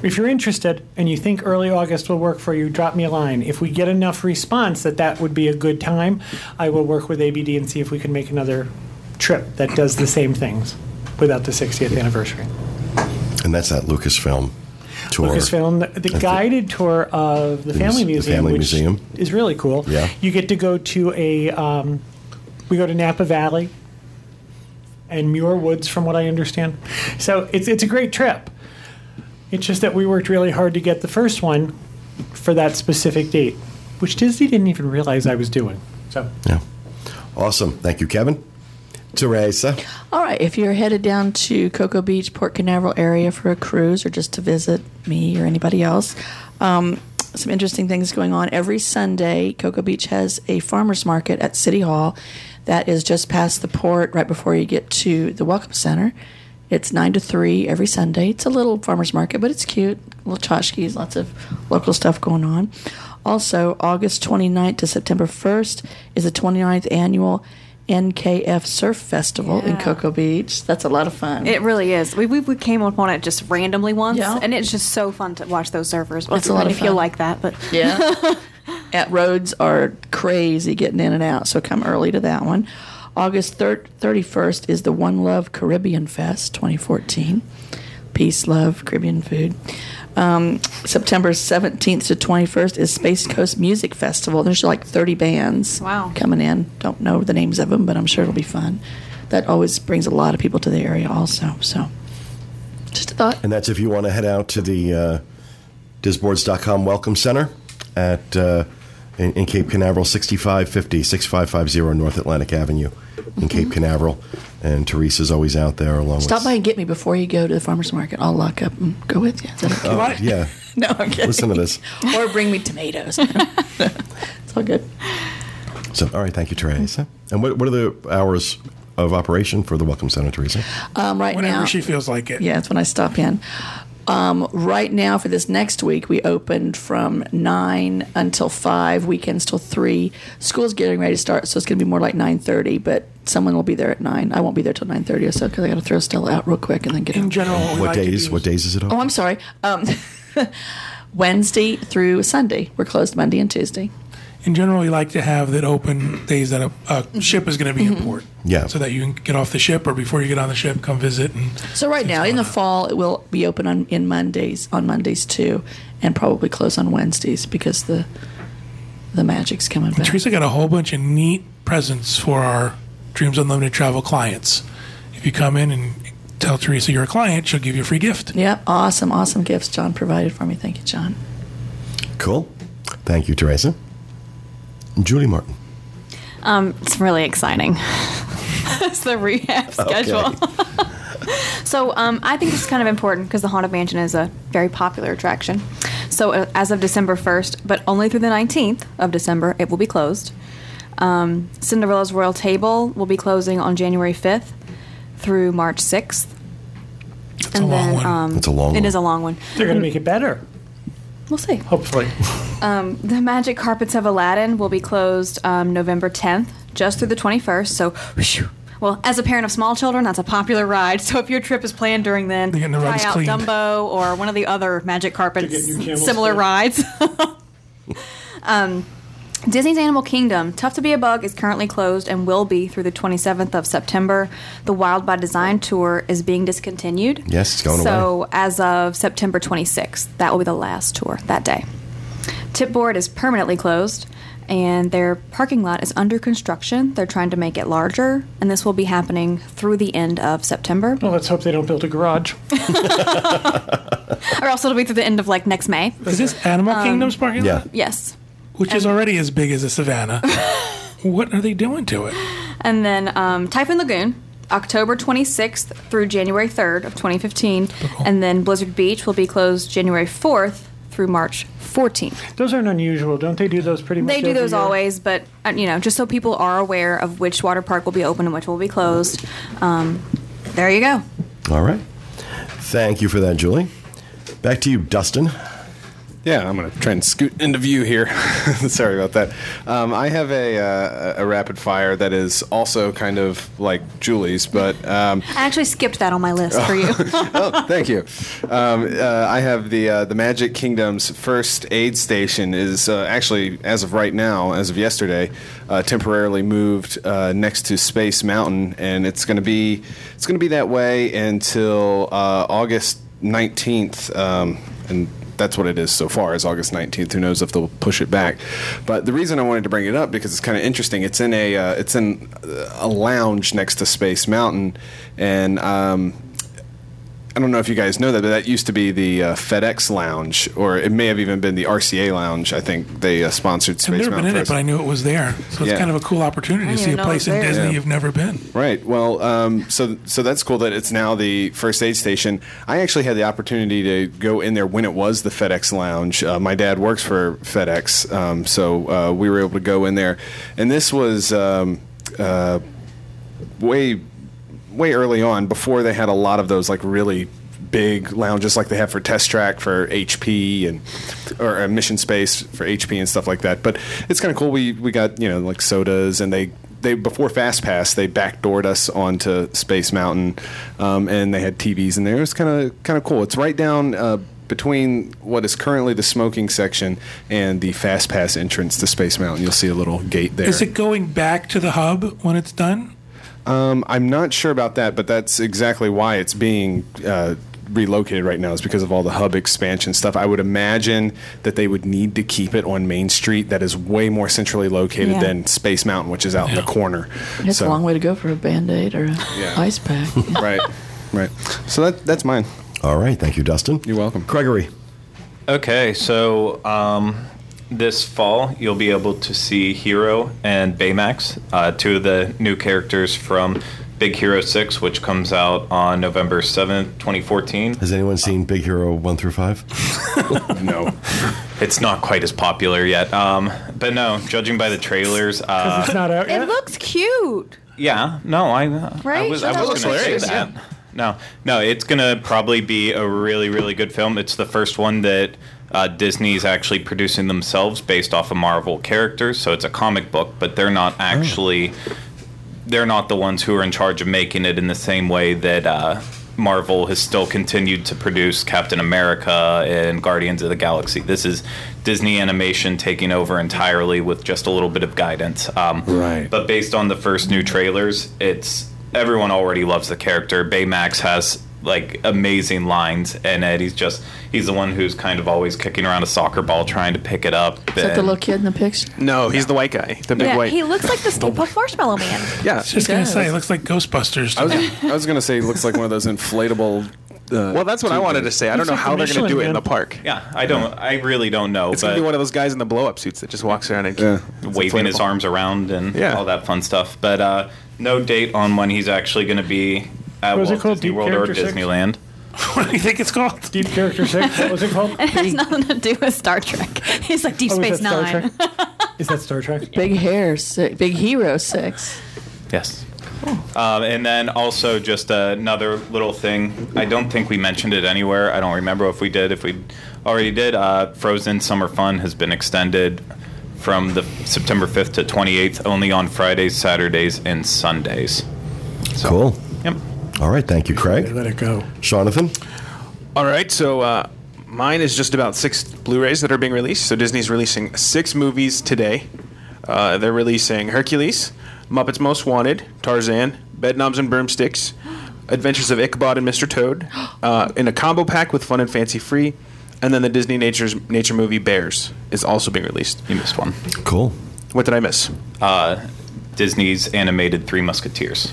if you're interested and you think early August will work for you, drop me a line. If we get enough response that that would be a good time, I will work with A B D and see if we can make another trip that does the same things. Without the sixtieth anniversary. And that's that Lucasfilm tour. Lucasfilm, the, the guided tour of the, the Family Museum, the Family which Museum. Is really cool. Yeah. You get to go to a, um, we go to Napa Valley and Muir Woods, from what I understand. So it's it's a great trip. It's just that we worked really hard to get the first one for that specific date, which Disney didn't even realize I was doing. So yeah, awesome. Thank you, Kevin. Teresa. All right. If you're headed down to Cocoa Beach, Port Canaveral area for a cruise or just to visit me or anybody else, um, some interesting things going on. Every Sunday, Cocoa Beach has a farmer's market at City Hall that is just past the port right before you get to the Welcome Center. It's nine to three every Sunday. It's a little farmer's market, but it's cute. Little tchotchkes, lots of local stuff going on. Also, August twenty-ninth to September first is the twenty-ninth annual N K F Surf Festival yeah. in Cocoa Beach. That's a lot of fun. It really is. We we, we came upon it just randomly once, yeah. and it's just so fun to watch those surfers. Well, it's a lot of if fun. You like that, but yeah, at roads are crazy getting in and out. So come early to that one. August thirty-first is the One Love Caribbean Fest twenty fourteen. Peace, love, Caribbean food. Um, September seventeenth to twenty-first is Space Coast Music Festival. There's like thirty bands wow. coming in. Don't know the names of them, but I'm sure it'll be fun. That always brings a lot of people to the area also. So just a thought. And that's if you want to head out to the uh, disboards dot com Welcome Center at uh, in, in Cape Canaveral, sixty-five fifty North Atlantic Avenue in mm-hmm. Cape Canaveral. And Teresa's always out there along Stop with... Stop by and get me before you go to the farmer's market. I'll lock up and go with you. Is that okay? uh, yeah. No, I'm kidding. Listen to this. Or bring me tomatoes. It's all good. So, all right. Thank you, Teresa. And what what are the hours of operation for the Welcome Center, Teresa? Um, right Whenever now... Whenever she feels like it. Yeah, that's when I stop in. Um, right now, for this next week, we opened from nine until five, weekends till three. School's getting ready to start, so it's going to be more like nine thirty, but someone will be there at nine. I won't be there till nine thirty or so because I got to throw Stella out real quick and then get In out. General, what, what days? What days is it open? Oh, I'm sorry. Um, Wednesday through Sunday. We're closed Monday and Tuesday. In general, we like to have that open days that a, a ship is going to be mm-hmm. in port. Yeah. So that you can get off the ship or before you get on the ship, come visit. And so right now, in the fall, it will be open on in Mondays, on Mondays too, and probably close on Wednesdays because the the magic's coming back. And Teresa got a whole bunch of neat presents for our Dreams Unlimited Travel clients. If you come in and tell Teresa you're a client, she'll give you a free gift. Yeah, awesome, awesome gifts John provided for me. Thank you, John. Cool. Thank you, Teresa. Julie Martin. Um, it's really exciting. It's the rehab schedule. Okay. So um, I think this is kind of important because the Haunted Mansion is a very popular attraction. So uh, as of December first, but only through the nineteenth of December, it will be closed. Um, Cinderella's Royal Table will be closing on January fifth through March sixth. That's and a long then, one. Um, it's a long it one. It is a long one. They're going to make it better. We'll see. Hopefully. Um, the Magic Carpets of Aladdin will be closed um, November tenth, just through the twenty-first. So, well, as a parent of small children, that's a popular ride. So if your trip is planned during then, try out cleaned. Dumbo or one of the other Magic Carpets similar clean. Rides. um, Disney's Animal Kingdom, Tough to Be a Bug, is currently closed and will be through the twenty-seventh of September. The Wild by Design tour is being discontinued. Yes, it's going so away. So as of September twenty-sixth, that will be the last tour that day. Tipboard is permanently closed, and their parking lot is under construction. They're trying to make it larger, and this will be happening through the end of September. Well, let's hope they don't build a garage. Or else it'll be through the end of, like, next May. Is this Animal um, Kingdom's parking yeah. lot? Yes. Which and is already as big as a savannah. What are they doing to it? And then um, Typhoon Lagoon, October twenty-sixth through January third of twenty fifteen. Oh. And then Blizzard Beach will be closed January fourth through March fourteenth. Those aren't unusual. Don't they do those pretty much? They do those year? always, but, you know, just so people are aware of which water park will be open and which will be closed. Um, there you go. All right. Thank you for that, Julie. Back to you, Dustin. Yeah, I'm going to try and scoot into view here. Sorry about that. Um, I have a, uh, a rapid fire that is also kind of like Julie's, but... Um, I actually skipped that on my list for you. Oh, thank you. Um, uh, I have the uh, the Magic Kingdom's first aid station is uh, actually, as of right now, as of yesterday, uh, temporarily moved uh, next to Space Mountain, and it's going to be it's going to be that way until uh, August nineteenth, um, and... That's what it is so far, is August nineteenth. Who knows if they'll push it back. But the reason I wanted to bring it up, because it's kind of interesting, it's in a uh, it's in a lounge next to Space Mountain. And um, I don't know if you guys know that, but that used to be the uh, FedEx Lounge, or it may have even been the R C A Lounge. I think they uh, sponsored Space Mountain. I've never Mountain been in it, but I knew it was there. So it's yeah. kind of a cool opportunity to see a place in Disney yeah. you've never been. Right. Well, um, so so that's cool that it's now the first aid station. I actually had the opportunity to go in there when it was the FedEx Lounge. Uh, my dad works for FedEx, um, so uh, we were able to go in there. And this was um, uh, way... way early on, before they had a lot of those like really big lounges like they have for Test Track for H P and or uh, Mission Space for H P and stuff like that. But it's kind of cool. We we got, you know, like sodas, and they they before Fast Pass they backdoored us onto Space Mountain, um, and they had T Vs in there. It was kind of kind of cool. It's right down uh, between what is currently the smoking section and the Fast Pass entrance to Space Mountain. You'll see a little gate there. Is it going back to the hub when it's done? Um, I'm not sure about that, but that's exactly why it's being uh, relocated right now, is because of all the hub expansion stuff. I would imagine that they would need to keep it on Main Street. That is way more centrally located yeah. than Space Mountain, which is out yeah. in the corner. It's so. a long way to go for a Band-Aid or an yeah. ice pack. Yeah. Right, right. So that that's mine. All right. Thank you, Dustin. You're welcome. Gregory. Okay, so... Um This fall, you'll be able to see Hero and Baymax, uh, two of the new characters from Big Hero six, which comes out on November seventh, twenty fourteen. Has anyone seen Big Hero one through five? No. It's not quite as popular yet. Um, but no, judging by the trailers... Uh, it's not out yet? It looks cute. Yeah. No, I, uh, right? I was, I was going to say that. Yeah. No, no, it's going to probably be a really, really good film. It's the first one that... Uh, Disney's actually producing themselves based off of Marvel characters, so it's a comic book, but they're not actually they're not the ones who are in charge of making it, in the same way that uh, Marvel has still continued to produce Captain America and Guardians of the Galaxy. This is Disney Animation taking over entirely with just a little bit of guidance. Um, right. But based on the first new trailers, it's everyone already loves the character. Baymax has like amazing lines, and Eddie's just he's the one who's kind of always kicking around a soccer ball trying to pick it up. Is that the little kid in the picture? No, he's yeah. the white guy. The big yeah, white. He looks like the Stay Puft Marshmallow Man. Yeah. I was just going to say, he looks like Ghostbusters. I was, I was going to say he looks like one of those inflatable... Uh, well, that's what I wanted to say. I don't know like how the they're going to do man. it in the park. Yeah, I don't. I really don't know. It's going to be one of those guys in the blow-up suits that just walks around and yeah, waving his arms around and yeah. all that fun stuff. But uh, no date on when he's actually going to be... Uh, what was Walt it called? Disney Deep World Character or Disneyland? Six? What do you think it's called? Deep Character six? What was it called? It has nothing to do with Star Trek. It's like Deep oh, Space nine. Is that Star Trek? Big Hair six. Big Hero six. Yes. Cool. Um, and then also just another little thing. I don't think we mentioned it anywhere. I don't remember if we did. If we already did, uh, Frozen Summer Fun has been extended from the September fifth to twenty-eighth, only on Fridays, Saturdays, and Sundays. So, cool. Yep. All right, thank you, Craig. Let it go. Jonathan? All right, so uh, mine is just about six Blu-rays that are being released. So Disney's releasing six movies today. Uh, they're releasing Hercules, Muppets Most Wanted, Tarzan, Bedknobs and Broomsticks, Adventures of Ichabod and Mister Toad, uh, in a combo pack with Fun and Fancy Free, and then the Disney Nature's nature movie Bears is also being released. You missed one. Cool. What did I miss? Uh, Disney's animated Three Musketeers.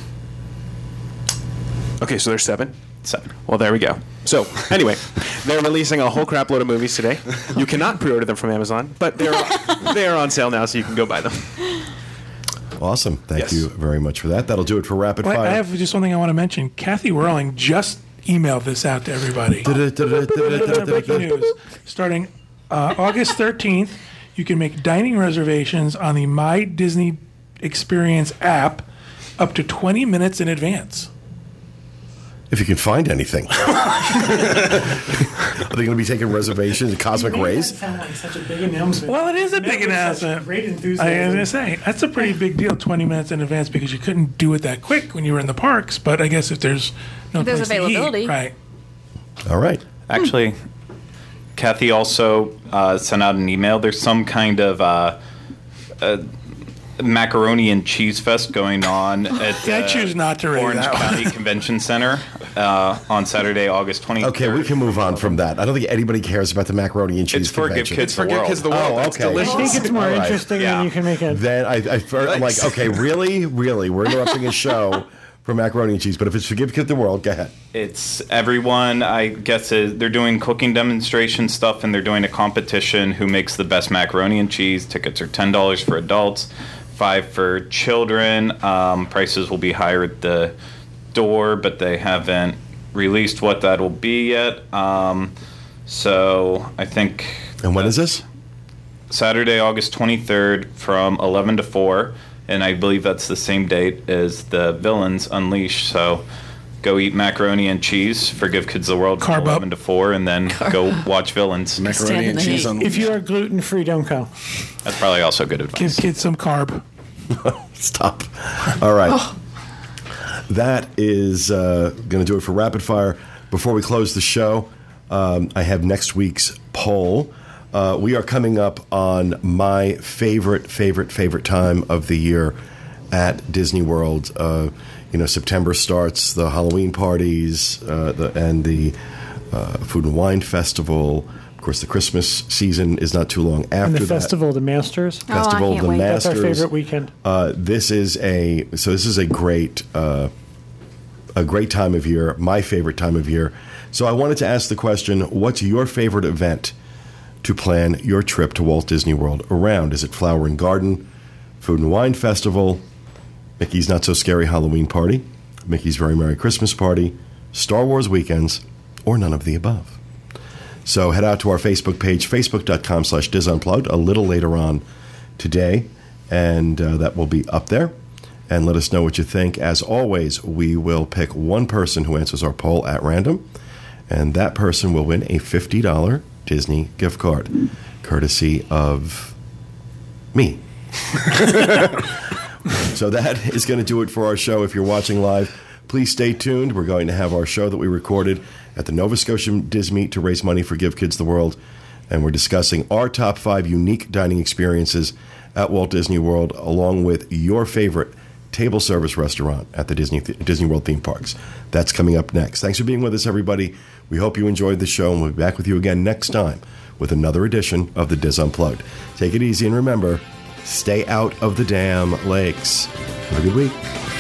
Okay, so there's seven? Seven. Well, there we go. So, anyway, they're releasing a whole crap load of movies today. You cannot pre-order them from Amazon, but they're they're on sale now, so you can go buy them. Awesome. Thank yes. you very much for that. That'll do it for Rapid well, Fire. I have just one thing I want to mention. Kathy Whirling just emailed this out to everybody. Breaking news. Starting uh, August thirteenth, you can make dining reservations on the My Disney Experience app up to twenty minutes in advance. If you can find anything. Are they going to be taking reservations and cosmic rays? That sound like such a big announcement. Well, it is a big announcement. Great enthusiasm. I was going to say, that's a pretty big deal, twenty minutes in advance, because you couldn't do it that quick when you were in the parks. But I guess if there's no if there's availability. To eat, right. All right. Actually, hmm. Kathy also uh, sent out an email. There's some kind of... Uh, uh, macaroni and cheese fest going on at the I choose not to Orange County Convention Center uh, on Saturday, August twentieth. Okay, we can move on from that. I don't think anybody cares about the macaroni and cheese. It's for Give Kids the World. It's for Give Kids the World. Oh, okay. It's delicious. I think it's more right. interesting yeah. than you can make it. Then I, I, I'm like, okay, really, really, we're interrupting a show for macaroni and cheese. But if it's for Give Kids the World, go ahead. It's everyone. I guess it, they're doing cooking demonstration stuff, and they're doing a competition who makes the best macaroni and cheese. Tickets are ten dollars for adults. Five for children. Um, prices will be higher at the door, but they haven't released what that will be yet. Um, so I think. And when is this? Saturday, August twenty-third, from eleven to four, and I believe that's the same date as the Villains Unleashed. So go eat macaroni and cheese for Give Kids the World from Carb eleven up. to four, and then Carb. go watch Villains. Macaroni and cheese. On if you are gluten free, don't go. That's probably also good advice. Give kids some carb. Stop. All right. Oh. That is uh, going to do it for Rapid Fire. Before we close the show, um, I have next week's poll. Uh, we are coming up on my favorite, favorite, favorite time of the year at Disney World. Uh, you know, September starts the Halloween parties uh, the, and the uh, Food and Wine Festival. Of course, the Christmas season is not too long after and the that. Festival of the Masters. Festival of oh, the wait. Masters. That's our favorite weekend. Uh, this is a so this is a great uh, a great time of year. My favorite time of year. So I wanted to ask the question: what's your favorite event to plan your trip to Walt Disney World around? Is it Flower and Garden, Food and Wine Festival, Mickey's Not So Scary Halloween Party, Mickey's Very Merry Christmas Party, Star Wars Weekends, or none of the above? So head out to our Facebook page, facebook.com slash disunplugged, a little later on today, and uh, that will be up there. And let us know what you think. As always, we will pick one person who answers our poll at random, and that person will win a fifty dollars Disney gift card, courtesy of me. So that is going to do it for our show. If you're watching live, please stay tuned. We're going to have our show that we recorded at the Nova Scotia Disney to raise money for Give Kids the World. And we're discussing our top five unique dining experiences at Walt Disney World, along with your favorite table service restaurant at the Disney th- Disney World theme parks. That's coming up next. Thanks for being with us, everybody. We hope you enjoyed the show, and we'll be back with you again next time with another edition of the Dis Unplugged. Take it easy, and remember, stay out of the damn lakes. Have a good week.